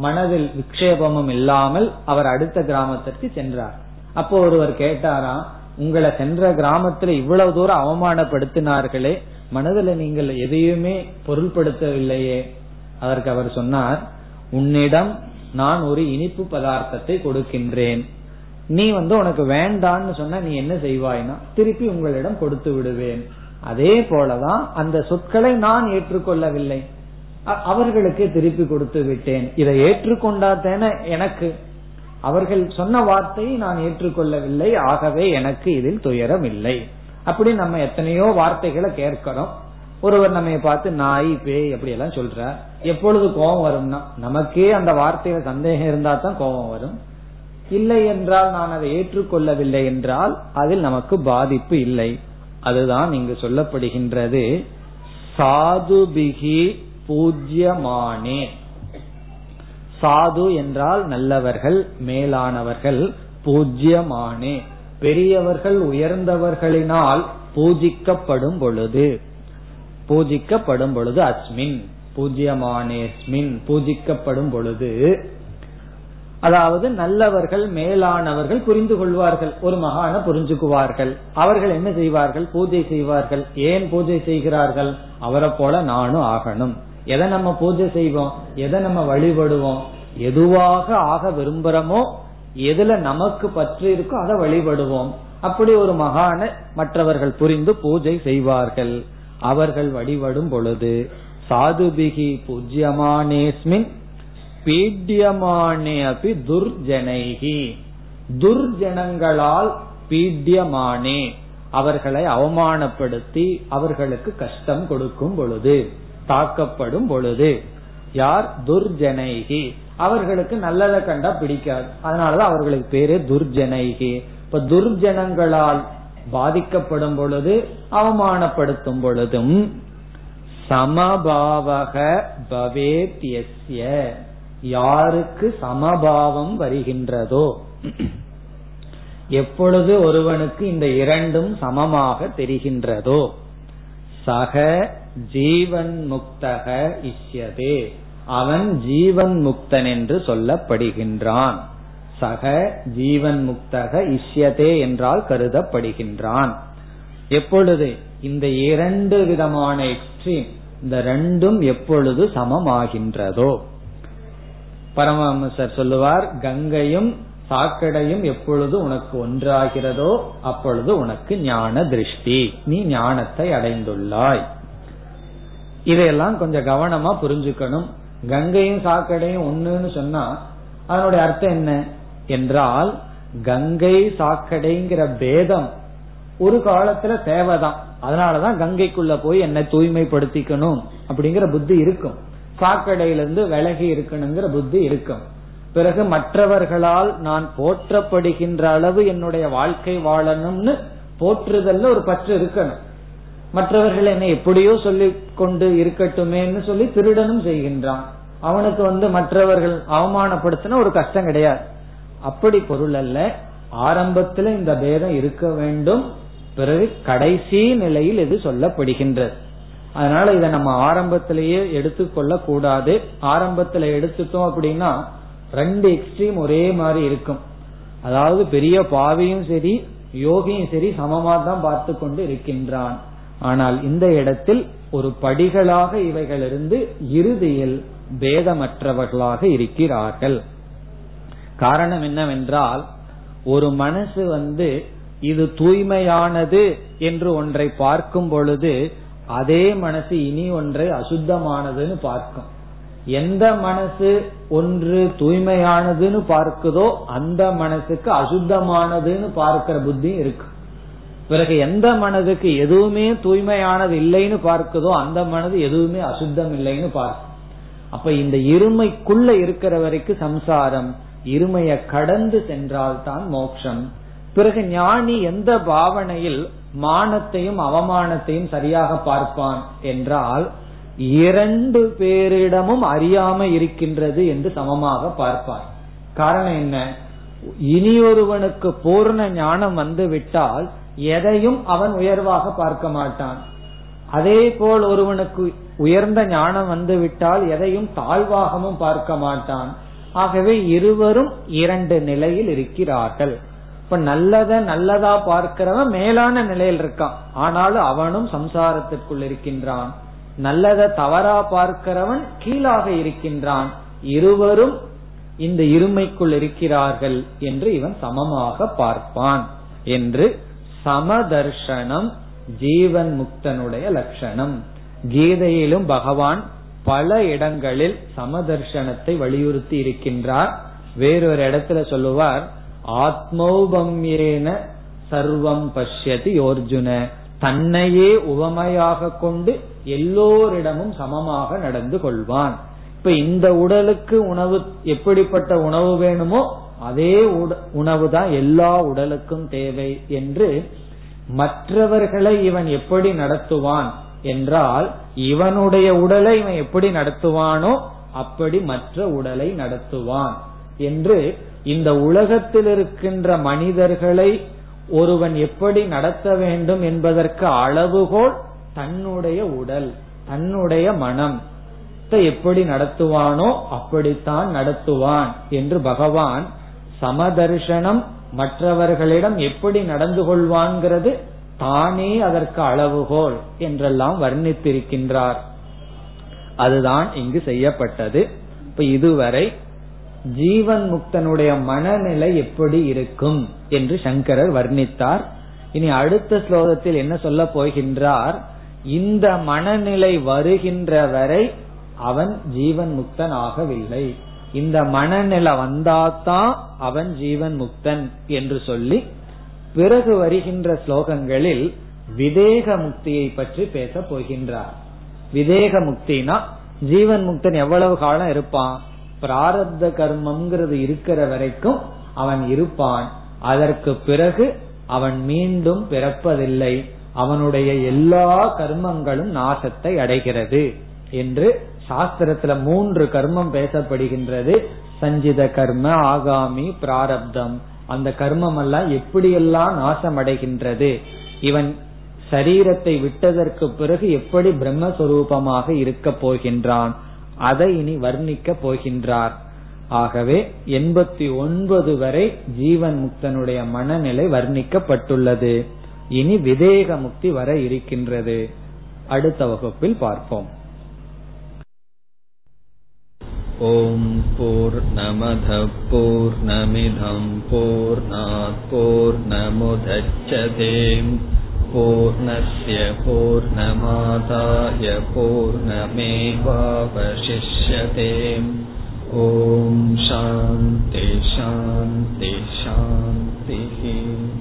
மனதில் விக்ஷேபமும் இல்லாமல் அவர் அடுத்த கிராமத்திற்கு சென்றார். அப்போ ஒருவர் கேட்டாராம், உங்களை சென்ற கிராமத்துல இவ்வளவு தூரம் அவமானப்படுத்தினார்களே, மனதில் நீங்கள் எதையுமே பொருள்படுத்தவில்லையே. அதற்கு அவர் சொன்னார், உன்னிடம் நான் ஒரு இனிப்பு பதார்த்தத்தை கொடுக்கின்றேன், நீ உனக்கு வேண்டான்னு சொன்ன நீ என்ன செய்வாய்னா திருப்பி உங்களிடம் கொடுத்து விடுவேன். அதே போலதான் அந்த சொற்களை நான் ஏற்றுக்கொள்ளவில்லை, அவர்களுக்கு திருப்பி கொடுத்து விட்டேன். இதை ஏற்றுக்கொண்டாதேன எனக்கு, அவர்கள் சொன்ன வார்த்தையை நான் ஏற்றுக்கொள்ளவில்லை, ஆகவே எனக்கு இதில் துயரம் இல்லை. அப்படி நம்ம எத்தனையோ வார்த்தைகளை கேட்கிறோம். ஒருவர் நம்ம பார்த்து நாய், பேய் அப்படி எல்லாம் சொல்ற, எப்பொழுது கோபம் வரும்னா நமக்கே அந்த வார்த்தையில சந்தேகம் இருந்தா தான் கோபம் வரும். இல்லை என்றால், நான் அதை ஏற்றுக்கொள்ளவில்லை என்றால் அதில் நமக்கு பாதிப்பு இல்லை. அதுதான் இங்கு சொல்லப்படுகின்றது. சாதுபிகி பூஜ்யமானே, சாது என்றால் நல்லவர்கள், மேலானவர்கள், பூஜ்யமானே பெரியவர்கள், உயர்ந்தவர்களினால் பூஜிக்கப்படும் பொழுது, பூஜிக்கப்படும் பொழுது அஸ்மின் பூஜ்யமானேஸ்மின் பூஜிக்கப்படும் பொழுது, அதாவது நல்லவர்கள் மேலானவர்கள் புரிந்து கொள்வார்கள், ஒரு மகான புரிஞ்சுக்குவார்கள். அவர்கள் என்ன செய்வார்கள்? பூஜை செய்வார்கள். ஏன் பூஜை செய்கிறார்கள்? அவரை போல நானும் ஆகணும். எதை நம்ம பூஜை செய்வோம், எதை நம்ம வழிபடுவோம்? எதுவாக ஆக விரும்புறோமோ, எதுல நமக்கு பற்று இருக்கோ அதை வழிபடுவோம். அப்படி ஒரு மகான மற்றவர்கள் புரிந்து பூஜை செய்வார்கள். அவர்கள் வழிபடும் பொழுது சாதுபிகி பூஜ்யமானேஸ்மின் பீட்யமானே அபி துர்ஜனைகி, துர்ஜனங்களால் பீட்யமானே அவர்களை அவமானப்படுத்தி அவர்களுக்கு கஷ்டம் கொடுக்கும் பொழுது, தாக்கப்படும் பொழுது, யார்? துர்ஜனைகி. அவர்களுக்கு நல்லதை கண்டா பிடிக்காது, அதனாலதான் அவர்களுக்கு பேரு துர்ஜனைகி. இப்ப துர்ஜனங்களால் பாதிக்கப்படும் பொழுது, அவமானப்படுத்தும் பொழுதும் சமபாவக பவேத் யஸ்ய, யாருக்கு சமபாவம் வருகின்றதோ, எப்பொழுது ஒருவனுக்கு இந்த இரண்டும் சமமாக தெரிகின்றதோ, சக ஜீவன் முக்தக இஷ்யதே, அவன் ஜீவன் முக்தன் என்று சொல்லப்படுகின்றான். சக ஜீவன் முக்தக இஷ்யதே என்றால் கருதப்படுகின்றான். எப்பொழுது இந்த இரண்டு விதமான எக்ஸ்ட்ரீம், இந்த ரெண்டும் எப்பொழுது சமமாகின்றதோ, பரமஹம்சர் சொல்லுவார், கங்கையும் சாக்கடையும் எப்பொழுது உனக்கு ஒன்றாகிறதோ அப்பொழுது உனக்கு ஞான திருஷ்டி, நீ ஞானத்தை அடைந்துள்ளாய். இதையெல்லாம் கொஞ்சம் கவனமா புரிஞ்சுக்கணும். கங்கையும் சாக்கடையும் ஒண்ணுன்னு சொன்னா அதனுடைய அர்த்தம் என்ன என்றால், கங்கை சாக்கடைங்கிற பேதம் ஒரு காலத்துல தேவைதான், அதனாலதான் கங்கைக்குள்ள போய் என்ன தூய்மைப்படுத்திக்கணும் அப்படிங்கிற புத்தி இருக்கும், சாக்கடையிலிருந்து விலகி இருக்கணுங்கிற புத்தி இருக்கும். பிறகு மற்றவர்களால் நான் போற்றப்படுகின்ற அளவு என்னுடைய வாழ்க்கை வாழணும்னு போற்றுதல்ல ஒரு பற்று இருக்கணும். மற்றவர்கள் என்னை எப்படியோ சொல்லி கொண்டு இருக்கட்டுமேன்னு சொல்லி திருடனும் செய்கின்றான், அவனுக்கு மற்றவர்கள் அவமானப்படுத்தின ஒரு கஷ்டம் கிடையாது. அப்படி பொருள் அல்ல, ஆரம்பத்துல இந்த பேதம் இருக்க வேண்டும், பிறகு கடைசி நிலையில் இது சொல்லப்படுகின்றது. அதனால இதை நம்ம ஆரம்பத்திலேயே எடுத்துக்கொள்ள கூடாது. ஆரம்பத்துல எடுத்துட்டோம் அப்படின்னா ரெண்டு எக்ஸ்ட்ரீம் ஒரே மாதிரி இருக்கும். அதாவது பெரிய பாவியும் சரி யோகியும் சரி சமமா தான் பார்த்து கொண்டு இருக்கின்றான். ஆனால் இந்த இடத்தில் ஒரு படிகளாக இவைகள் இருந்து இறுதியில் பேதமற்றவர்களாக இருக்கிறார்கள். காரணம் என்னவென்றால், ஒரு மனசு இது தூய்மையானது என்று ஒன்றை பார்க்கும் பொழுது அதே மனசு இனி ஒன்றை அசுத்தமானதுன்னு பார்க்கும். எந்த மனசு ஒன்று தூய்மையானதுன்னு பார்க்குதோ அந்த மனசுக்கு அசுத்தமானதுன்னு பார்க்கிற புத்தி இருக்கு. பிறகு எந்த மனதுக்கு எதுவுமே தூய்மையானது இல்லைன்னு பார்க்குதோ அந்த மனது எதுவுமே அசுத்தம் இல்லைன்னு பார்க்கும். அப்ப இந்த இருமைக்குள்ள இருக்கிற வரைக்கும் சம்சாரம், இருமைய கடந்து சென்றால்தான் மோட்சம். பிறகு ஞானி எந்த பாவனையில் மானத்தையும் அவமானத்தையும் சரியாக பார்ப்பான் என்றால், இரண்டு பேரிடமும் அறியாம இருக்கின்றது என்று சமமாக பார்ப்பான். காரணம் என்ன? இனியொருவனுக்கு பூர்ண ஞானம் வந்துவிட்டால் எதையும் அவன் உயர்வாக பார்க்க மாட்டான். அதே போல் ஒருவனுக்கு உயர்ந்த ஞானம் வந்துவிட்டால் எதையும் தாழ்வாகவும் பார்க்க மாட்டான். ஆகவே இருவரும் இரண்டு நிலையில் இருக்கிறார்கள். இப்ப நல்லதா பார்க்கிறவன் மேலான நிலையில் இருக்கான், ஆனாலும் அவனும் சம்சாரத்திற்குள் இருக்கின்றான். நல்லத தவறா பார்க்கிறவன் கீழாக இருக்கின்றான். இருவரும் இந்த இருமைக்குள் இருக்கிறார்கள் என்று இவன் சமமாக பார்ப்பான் என்று சமதர்ஷனம் ஜீவன் முக்தனுடைய லட்சணம். கீதையிலும் பகவான் பல இடங்களில் சமதர்ஷனத்தை வலியுறுத்தி இருக்கின்றார். வேறொரு இடத்துல சொல்லுவார், ஆத்மௌபம்யேன சர்வம் பஷ்யதி அர்ஜுன, தன்னையே உவமையாக கொண்டு எல்லோரிடமும் சமமாக நடந்து கொள்வான். இப்ப இந்த உடலுக்கு உணவு, எப்படிப்பட்ட உணவு வேணுமோ அதே உணவுதான் எல்லா உடலுக்கும் தேவை என்று, மற்றவர்களை இவன் எப்படி நடத்துவான் என்றால் இவனுடைய உடலை இவன் எப்படி நடத்துவானோ அப்படி மற்ற உடலை நடத்துவான் என்று, இந்த உலகத்தில் இருக்கின்ற மனிதர்களை ஒருவன் எப்படி நடத்த வேண்டும் என்பதற்கு அளவுகோல் தன்னுடைய உடல், தன்னுடைய மனம் எப்படி நடத்துவானோ அப்படித்தான் நடத்துவான் என்று பகவான் சமதர்ஷனம் மற்றவர்களிடம் எப்படி நடந்து கொள்வான்கிறது தானே அதற்கு அளவுகோல் என்றெல்லாம் வர்ணித்திருக்கின்றார். அதுதான் இங்கு செய்யப்பட்டது. இப்ப இதுவரை ஜீவன் முக்தனுடைய மனநிலை எப்படி இருக்கும் என்று சங்கரர் வர்ணித்தார். இனி அடுத்த ஸ்லோகத்தில் என்ன சொல்ல போகின்றார், இந்த மனநிலை வருகின்ற வரை அவன் ஜீவன் முக்தன் ஆகவில்லை, இந்த மனநிலை வந்தாதான் அவன் ஜீவன் முக்தன் என்று சொல்லி பிறகு வருகின்ற ஸ்லோகங்களில் விதேக முக்தியை பற்றி பேச போகின்றார். விதேக முக்தினா ஜீவன் முக்தன் எவ்வளவு காலம் இருப்பான், பிராரப்த கர்மம்ங்கிறது இருக்கிற வரைக்கும் அவன் இருப்பான். அதற்கு பிறகு அவன் மீண்டும் பிறப்பதில்லை, அவனுடைய எல்லா கர்மங்களும் நாசத்தை அடைகிறது என்று சாஸ்திரத்துல 3 கர்மம் பேசப்படுகின்றது. சஞ்சித கர்ம, ஆகாமி, பிராரப்தம். அந்த கர்மம் எல்லாம் எப்படியெல்லாம் நாசம் அடைகின்றது, இவன் சரீரத்தை விட்டதற்கு பிறகு எப்படி பிரம்மஸ்வரூபமாக இருக்க போகின்றான், அதை இனி வர்ணிக்க போகின்றார். ஆகவே 89 வரை ஜீவன் முக்தனுடைய மனநிலை வர்ணிக்கப்பட்டுள்ளது. இனி விதேக முக்தி வர இருக்கின்றது. அடுத்த வகுப்பில் பார்ப்போம். ஓம் பூர்ணமத பூர்ணமிதம் பூர்ணாத் பூர்ணமுதச்யதே பூர்ணஸ்ய பூர்ணமாதாய பூர்ணமேவாவசிஷ்யதே. ஓம் சாந்தி சாந்தி சாந்தி.